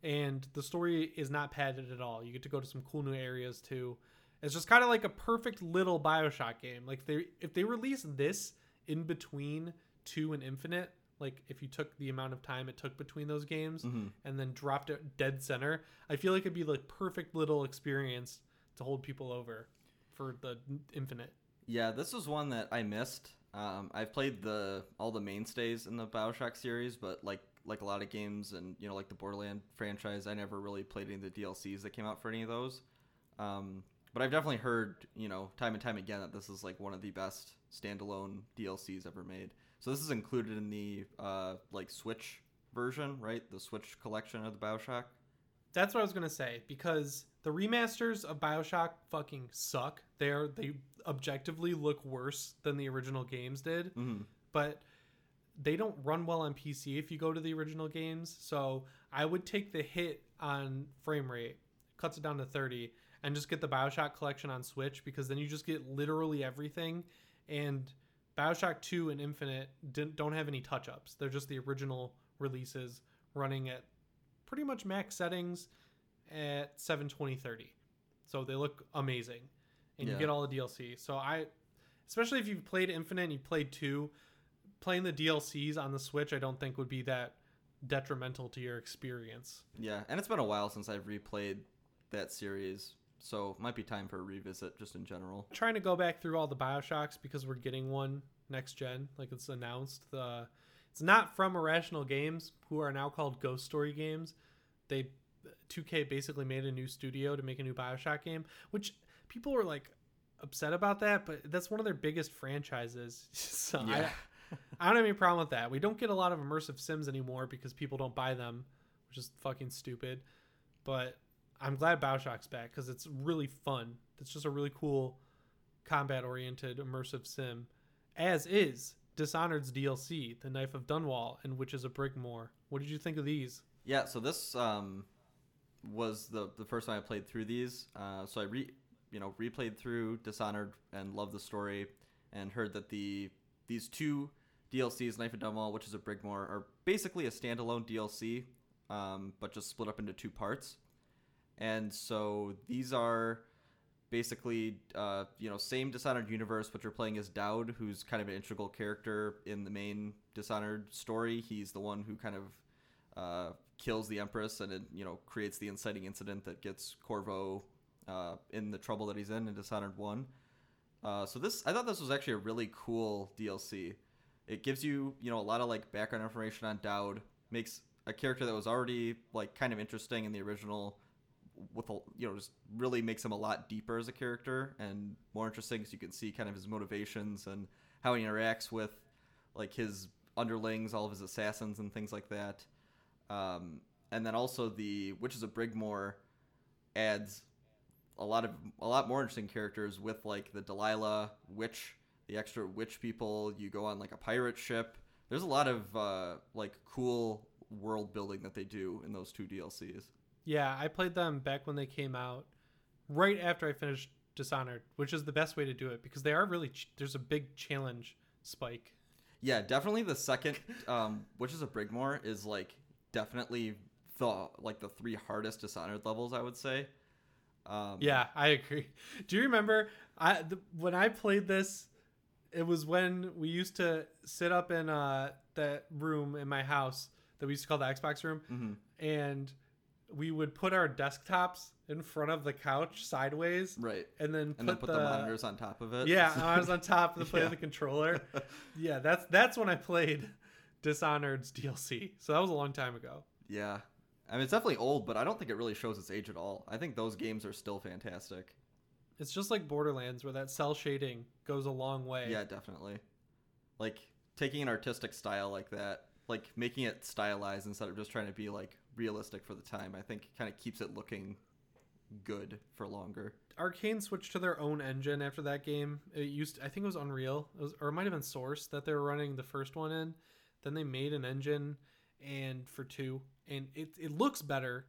And the story is not padded at all. You get to go to some cool new areas too. It's just kind of like a perfect little Bioshock game. Like if they, if they release this in between two and Infinite, like if you took the amount of time it took between those games mm-hmm. and then dropped it dead center, I feel like it'd be like perfect little experience to hold people over for the Infinite. Yeah, this was one that I missed. Um, I've played the all the mainstays in the Bioshock series, but like like a lot of games and, you know, like the Borderlands franchise, I never really played any of the D L Cs that came out for any of those. Um, But I've definitely heard, you know, time and time again that this is like one of the best standalone D L Cs ever made. So this is included in the uh, like Switch version, right? The Switch collection of the Bioshock. That's what I was gonna say, because the remasters of Bioshock fucking suck. They are they objectively look worse than the original games did, mm-hmm. but they don't run well on P C if you go to the original games. So I would take the hit on frame rate, cuts it down to thirty. And just get the Bioshock collection on Switch, because then you just get literally everything. And Bioshock two and Infinite didn't, don't have any touch-ups. They're just the original releases running at pretty much max settings at seven twenty by thirty. So they look amazing. And yeah. you get all the D L C. So I, especially if you've played Infinite and you played two, playing the D L Cs on the Switch I don't think would be that detrimental to your experience. Yeah, and it's been a while since I've replayed that series. So it might be time for a revisit just in general. I'm trying to go back through all the Bioshocks because we're getting one next gen. Like it's announced. The, it's not from Irrational Games, who are now called Ghost Story Games. They two K basically made a new studio to make a new Bioshock game, which people were like upset about that, but that's one of their biggest franchises. So yeah. I, I don't have any problem with that. We don't get a lot of immersive sims anymore because people don't buy them, which is fucking stupid. But I'm glad Bioshock's back because it's really fun. It's just a really cool combat-oriented immersive sim, as is Dishonored's D L C, The Knife of Dunwall and Witches of Brickmore. What did you think of these? Yeah, so this um, was the the first time I played through these. Uh, so I re you know replayed through Dishonored and loved the story, and heard that the these two D L Cs, Knife of Dunwall, Witches of Brickmore, are basically a standalone D L C, um, but just split up into two parts. And so these are basically, uh, you know, same Dishonored universe, but you're playing as Dowd, who's kind of an integral character in the main Dishonored story. He's the one who kind of uh, kills the Empress and, it, you know, creates the inciting incident that gets Corvo uh, in the trouble that he's in in Dishonored one. Uh, so this, I thought this was actually a really cool D L C. It gives you, you know, a lot of like background information on Dowd, makes a character that was already like kind of interesting in the original with a, you know, just really makes him a lot deeper as a character and more interesting because you can see kind of his motivations and how he interacts with like his underlings, all of his assassins and things like that. Um, and then also the Witches of Brickmore adds a lot of a lot more interesting characters with like the Delilah witch, the extra witch people. You go on like a pirate ship. There's a lot of uh, like cool world building that they do in those two D L Cs. Yeah, I played them back when they came out, right after I finished Dishonored, which is the best way to do it because they are really ch- there's a big challenge spike. Yeah, definitely the second, um, Witches of Brickmore is like definitely the like the three hardest Dishonored levels, I would say. Um, yeah, I agree. Do you remember I the, when I played this? It was when we used to sit up in uh, that room in my house that we used to call the Xbox room, mm-hmm. and we would put our desktops in front of the couch sideways. Right. And then put, and then put the, the monitors on top of it. Yeah, I was on top of the play yeah. of the controller. Yeah, that's that's when I played Dishonored's D L C. So that was a long time ago. Yeah. I mean, it's definitely old, but I don't think it really shows its age at all. I think those games are still fantastic. It's just like Borderlands where that cell shading goes a long way. Yeah, definitely. Like, taking an artistic style like that, like making it stylized instead of just trying to be like realistic for the time, I think kind of keeps it looking good for longer. Arcane switched to their own engine after that game. It used, I think it was Unreal, it was, or it might have been Source that they were running the first one in. Then they made an engine and for two, and it it looks better.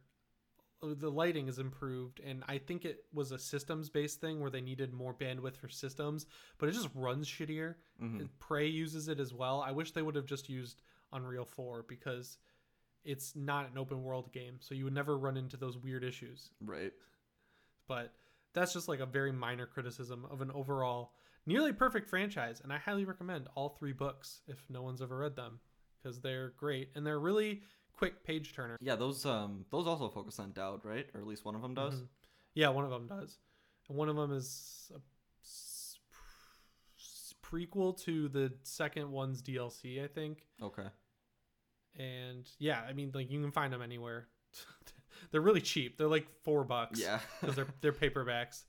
The lighting is improved, and I think it was a systems-based thing where they needed more bandwidth for systems, but it just runs shittier. Mm-hmm. Prey uses it as well. I wish they would have just used Unreal four because it's not an open world game, so you would never run into those weird issues. Right. But that's just like a very minor criticism of an overall nearly perfect franchise, and I highly recommend all three books if no one's ever read them because they're great and they're really quick page turner. Yeah, those um those also focus on Dowd, right? Or at least one of them does. Mm-hmm. Yeah, one of them does. And one of them is a prequel to the second one's D L C, I think. Okay. And yeah, I mean, like you can find them anywhere. They're really cheap. They're like four bucks. Yeah. Because they're they're paperbacks.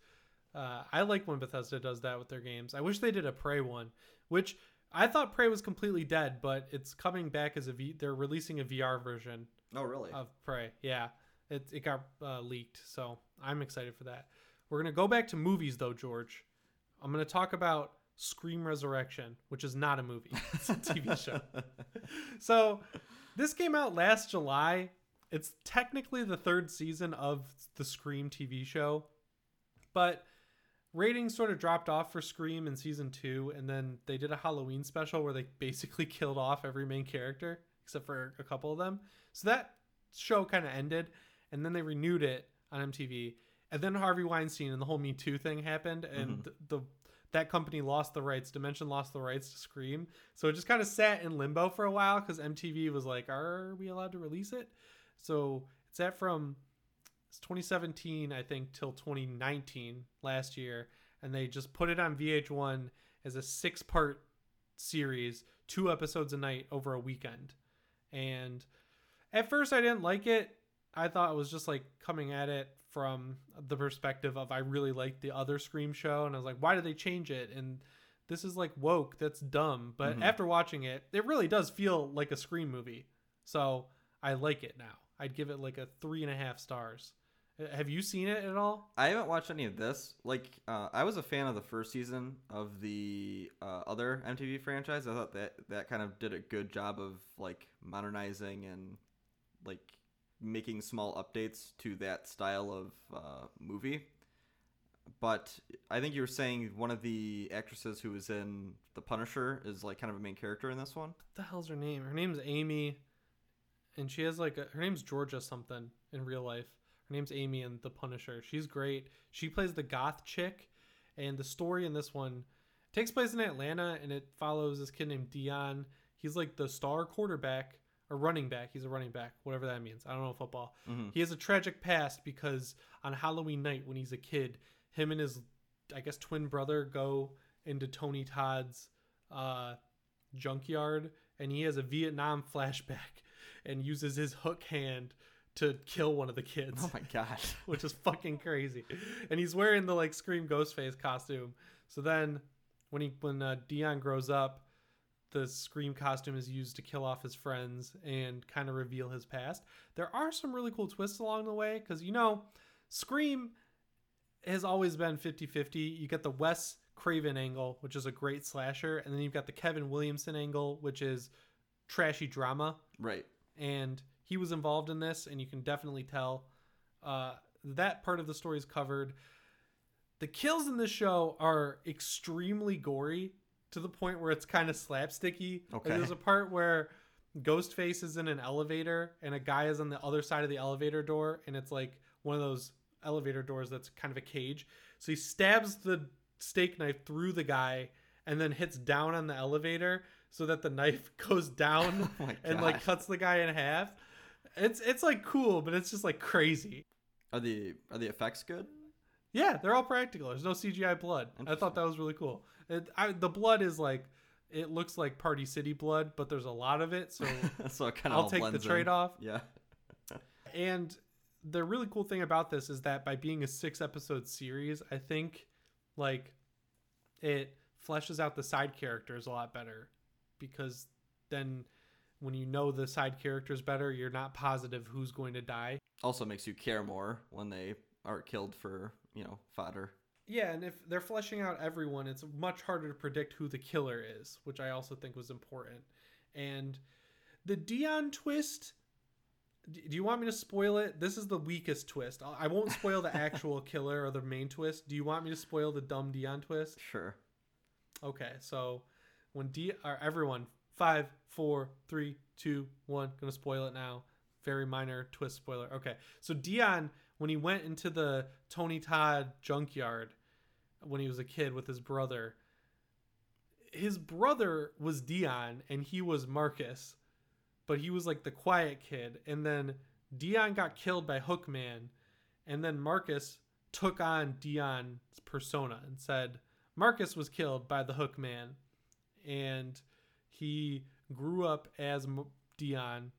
Uh, I like when Bethesda does that with their games. I wish they did a Prey one, which I thought Prey was completely dead, but it's coming back as a V. They're releasing a V R version. Oh, really? Of Prey, yeah. It it got uh, leaked, so I'm excited for that. We're gonna go back to movies though, George. I'm gonna talk about Scream Resurrection, which is not a movie; it's a T V show. So this came out last July. It's technically the third season of the Scream T V show, but ratings sort of dropped off for Scream in season two, and then they did a Halloween special where they basically killed off every main character except for a couple of them. So that show kind of ended, and then they renewed it on M T V, and then Harvey Weinstein and the whole Me Too thing happened, and mm-hmm. the that company lost the rights. Dimension lost the rights to Scream, so it just kind of sat in limbo for a while because M T V was like, "Are we allowed to release it?" So it's at from it's twenty seventeen, I think, till twenty nineteen last year, and they just put it on V H one as a six-part series, two episodes a night over a weekend. And at first, I didn't like it. I thought it was just like coming at it from the perspective of I really liked the other Scream show, and I was like, why did they change it? And this is like woke. That's dumb. But mm-hmm. after watching it, it really does feel like a Scream movie. So I like it now. I'd give it like a three and a half stars. Have you seen it at all? I haven't watched any of this. Like, uh, I was a fan of the first season of the uh, other M T V franchise. I thought that that kind of did a good job of like modernizing and like making small updates to that style of uh, movie. But I think you were saying one of the actresses who was in The Punisher is like kind of a main character in this one. What the hell's her name? Her name's Amy, and she has like a, her name's Georgia something in real life. Her name's Amy in The Punisher. She's great. She plays the goth chick, and the story in this one takes place in Atlanta, and it follows this kid named Dion. He's like the star quarterback. A running back. He's a running back, whatever that means. I don't know football. Mm-hmm. He has a tragic past because on Halloween night when he's a kid, him and his, I guess, twin brother go into Tony Todd's uh, junkyard, and he has a Vietnam flashback and uses his hook hand to kill one of the kids. Oh, my gosh. Which is fucking crazy. And he's wearing the, like, Scream Ghostface costume. So then when, he, when uh, Dion grows up, the Scream costume is used to kill off his friends and kind of reveal his past. There are some really cool twists along the way because, you know, Scream has always been fifty-fifty. You get the Wes Craven angle, which is a great slasher, and then you've got the Kevin Williamson angle, which is trashy drama. Right. And he was involved in this, and you can definitely tell uh, that part of the story is covered. The kills in this show are extremely gory, to the point where it's kind of slapsticky. Okay. There's a part where Ghostface is in an elevator and a guy is on the other side of the elevator door, and it's like one of those elevator doors that's kind of a cage. So he stabs the steak knife through the guy and then hits down on the elevator so that the knife goes down oh and like cuts the guy in half. It's it's like cool, but it's just like crazy. Are the are the effects good? Yeah, they're all practical. There's no C G I blood. I thought that was really cool. It, I, the blood is like, it looks like Party City blood, but there's a lot of it, so, so it kinda I'll take the trade-off. Yeah. And the really cool thing about this is that by being a six-episode series, I think like it fleshes out the side characters a lot better, because then when you know the side characters better, you're not positive who's going to die. Also makes you care more when they are killed for, you know, fodder. Yeah, and if they're fleshing out everyone, it's much harder to predict who the killer is, which I also think was important. And the Dion twist, do you want me to spoil it? This is the weakest twist. I won't spoil the actual killer or the main twist. Do you want me to spoil the dumb Dion twist? Sure. Okay, so when D or everyone, five, four, three, two, one, gonna spoil it now. Very minor twist spoiler. Okay, so Dion, when he went into the Tony Todd junkyard, when he was a kid with his brother, his brother was Dion and he was Marcus, but he was like the quiet kid. And then Dion got killed by Hookman, and then Marcus took on Dion's persona and said Marcus was killed by the Hookman, and he grew up as Dion.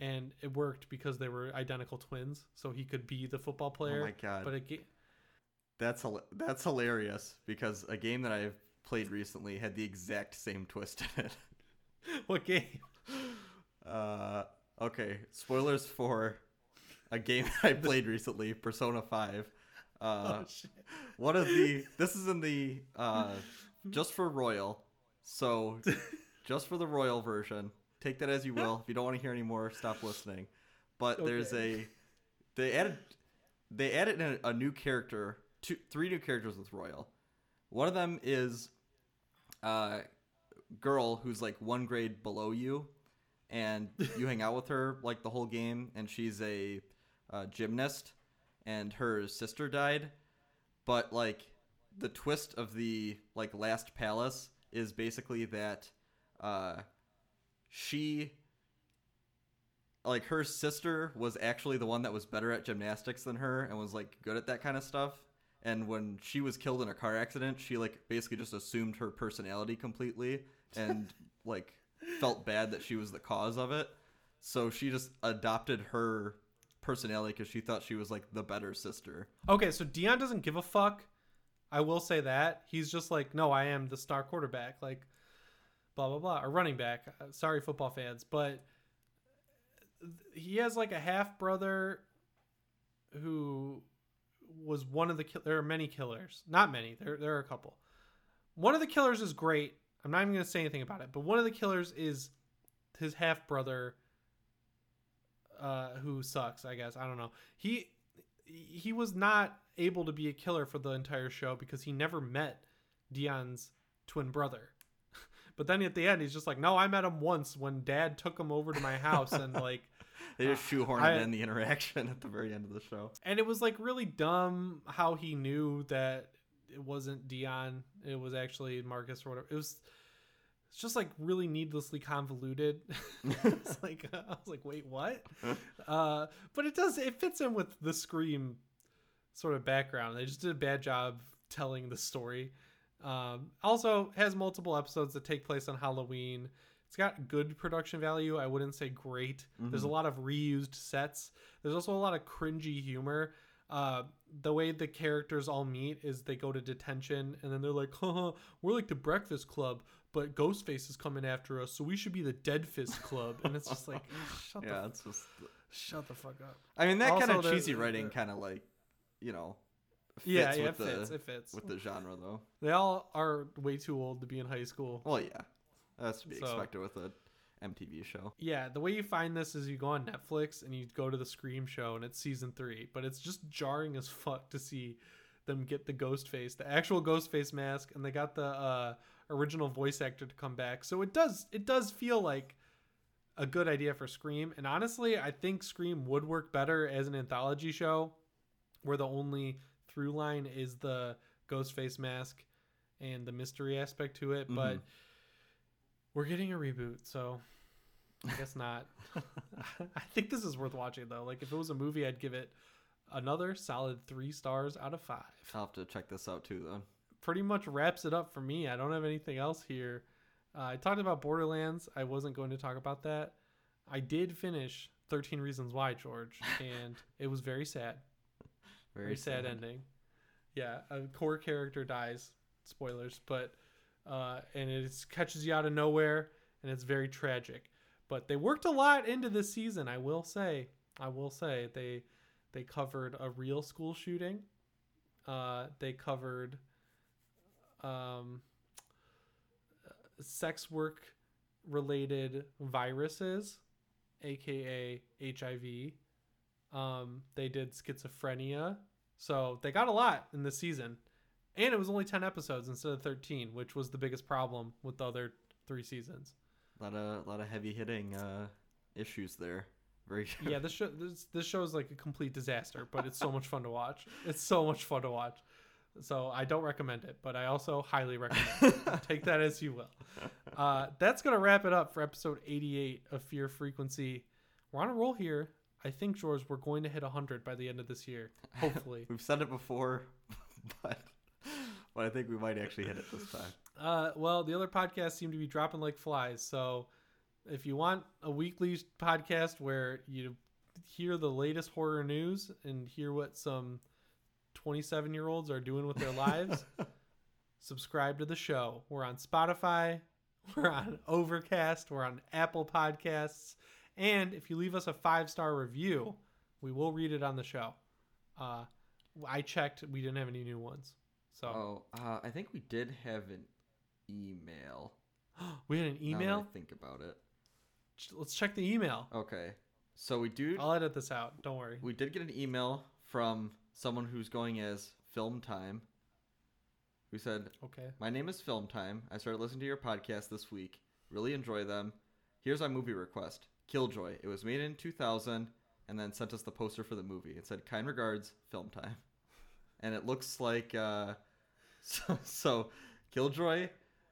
And it worked because they were identical twins, so he could be the football player. Oh my god! But it, That's that's hilarious, because a game that I've played recently had the exact same twist in it. What game? Uh, okay, spoilers for a game that I played recently, Persona five. Uh, oh, shit. One of the... This is in the... Uh, just for Royal. So, just for the Royal version. Take that as you will. If you don't want to hear any more, stop listening. But okay. There's a... They added... They added a, a new character... Two, three new characters with Royal. One of them is a girl who's like one grade below you, and you hang out with her like the whole game, and she's a, a gymnast, and her sister died. But like the twist of the like last palace is basically that uh, she... Like, her sister was actually the one that was better at gymnastics than her and was like good at that kind of stuff. And when she was killed in a car accident, she, like, basically just assumed her personality completely and, like, felt bad that she was the cause of it. So she just adopted her personality because she thought she was, like, the better sister. Okay, so Dion doesn't give a fuck. I will say that. He's just like, no, I am the star quarterback, like, blah, blah, blah. Or running back. Sorry, football fans. But he has, like, a half-brother who... was one of the killers. There are many killers. Not many. There there are a couple. One of the killers is great. I'm not even going to say anything about it. But one of the killers is his half-brother uh, who sucks, I guess. I don't know. He he was not able to be a killer for the entire show because he never met Dion's twin brother. But then at the end, he's just like, no, I met him once when Dad took him over to my house and like... They just shoehorned I, in the interaction at the very end of the show. And it was like really dumb how he knew that it wasn't Dion. It was actually Marcus or whatever. It was it's just like really needlessly convoluted. It's like I was like, wait, what? uh, but it does it fits in with the Scream sort of background. They just did a bad job telling the story. Um, also has multiple episodes that take place on Halloween. It's got good production value. I wouldn't say great. Mm-hmm. There's a lot of reused sets. There's also a lot of cringy humor. Uh, the way the characters all meet is they go to detention and then they're like, huh, we're like the Breakfast Club, but Ghostface is coming after us, so we should be the Dead Fist Club. And it's just like, shut, yeah, the, it's just... shut the fuck up. I mean, that kind of cheesy writing kind of like, you know, fits yeah, yeah, with it, the, fits. it fits with the genre, though. They all are way too old to be in high school. Well, yeah. That's to be expected so, with an M T V show. Yeah, the way you find this is you go on Netflix and you go to the Scream show, and it's season three. But it's just jarring as fuck to see them get the ghost face, the actual ghost face mask, and they got the uh, original voice actor to come back. So it does it does feel like a good idea for Scream. And honestly, I think Scream would work better as an anthology show where the only through line is the ghost face mask and the mystery aspect to it. Mm-hmm. But... we're getting a reboot, so I guess not. I think this is worth watching, though. Like, if it was a movie, I'd give it another solid three stars out of five. I'll have to check this out, too, though. Pretty much wraps it up for me. I don't have anything else here. Uh, I talked about Borderlands. I wasn't going to talk about that. I did finish thirteen Reasons Why, George, and it was very sad. Very, very sad, sad ending. Yeah, a core character dies. Spoilers, but... Uh, and it catches you out of nowhere, and it's very tragic. But they worked a lot into this season, I will say. I will say they they covered a real school shooting. Uh, they covered um, sex work related viruses, aka H I V. Um, they did schizophrenia, so they got a lot in this season. And it was only ten episodes instead of thirteen, which was the biggest problem with the other three seasons. A lot of, a lot of heavy hitting uh, issues there. Very yeah, this show this, this show is like a complete disaster, but it's so much fun to watch. It's so much fun to watch. So I don't recommend it, but I also highly recommend it. Take that as you will. Uh, that's going to wrap it up for episode eighty-eight of Fear Frequency. We're on a roll here. I think, George, we're going to hit one hundred by the end of this year, hopefully. We've said it before, but... But I think we might actually hit it this time. Uh, well, the other podcasts seem to be dropping like flies. So if you want a weekly podcast where you hear the latest horror news and hear what some twenty-seven-year-olds are doing with their lives, subscribe to the show. We're on Spotify. We're on Overcast. We're on Apple Podcasts. And if you leave us a five-star review, we will read it on the show. Uh, I checked. We didn't have any new ones. So oh, uh, I think we did have an email. We had an email? Now that I think about it. Let's check the email. Okay. So we do... I'll edit this out. Don't worry. We did get an email from someone who's going as Film Time, who said, "Okay, my name is Film Time. I started listening to your podcast this week. Really enjoy them. Here's our movie request. Killjoy. It was made in two thousand and then sent us the poster for the movie. It said, kind regards, Film Time." And it looks like... Uh, so, so Killjoy...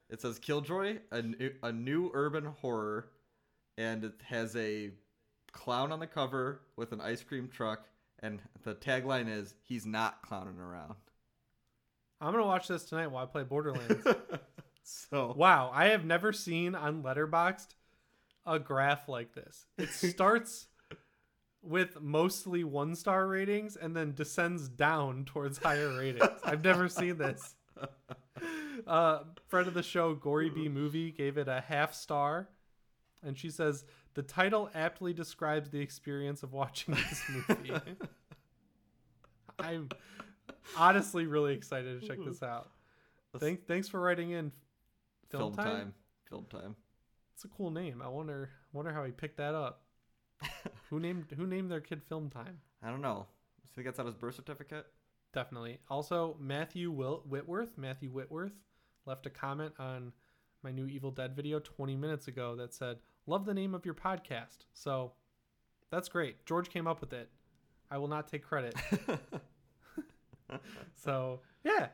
It says Killjoy, a new, a new urban horror, and it has a clown on the cover with an ice cream truck, and the tagline is, "He's not clowning around." I'm going to watch this tonight while I play Borderlands. So wow, I have never seen on Letterboxd a graph like this. It starts with mostly one-star ratings and then descends down towards higher ratings. I've never seen this. Uh, friend of the show, Gory B Movie, gave it a half star, and she says the title aptly describes the experience of watching this movie. I'm honestly really excited to check this out. Thank, thanks for writing in. Film, Film time? time. Film Time. It's a cool name. I wonder, wonder how he picked that up. Who named Who named their kid Film Time? I don't know. You think that's on his birth certificate? Definitely. Also, Matthew Will- Whitworth, Matthew Whitworth left a comment on my new Evil Dead video twenty minutes ago that said, "Love the name of your podcast." So that's great. George came up with it. I will not take credit. So yeah,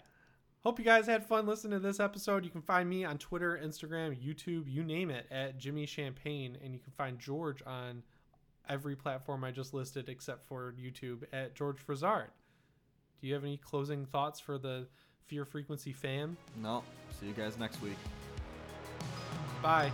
hope you guys had fun listening to this episode. You can find me on Twitter, Instagram, YouTube, you name it, at Jimmy Champagne. And you can find George on every platform I just listed except for YouTube at George Frizzard. Do you have any closing thoughts for the Fear Frequency fam? No. See you guys next week. Bye.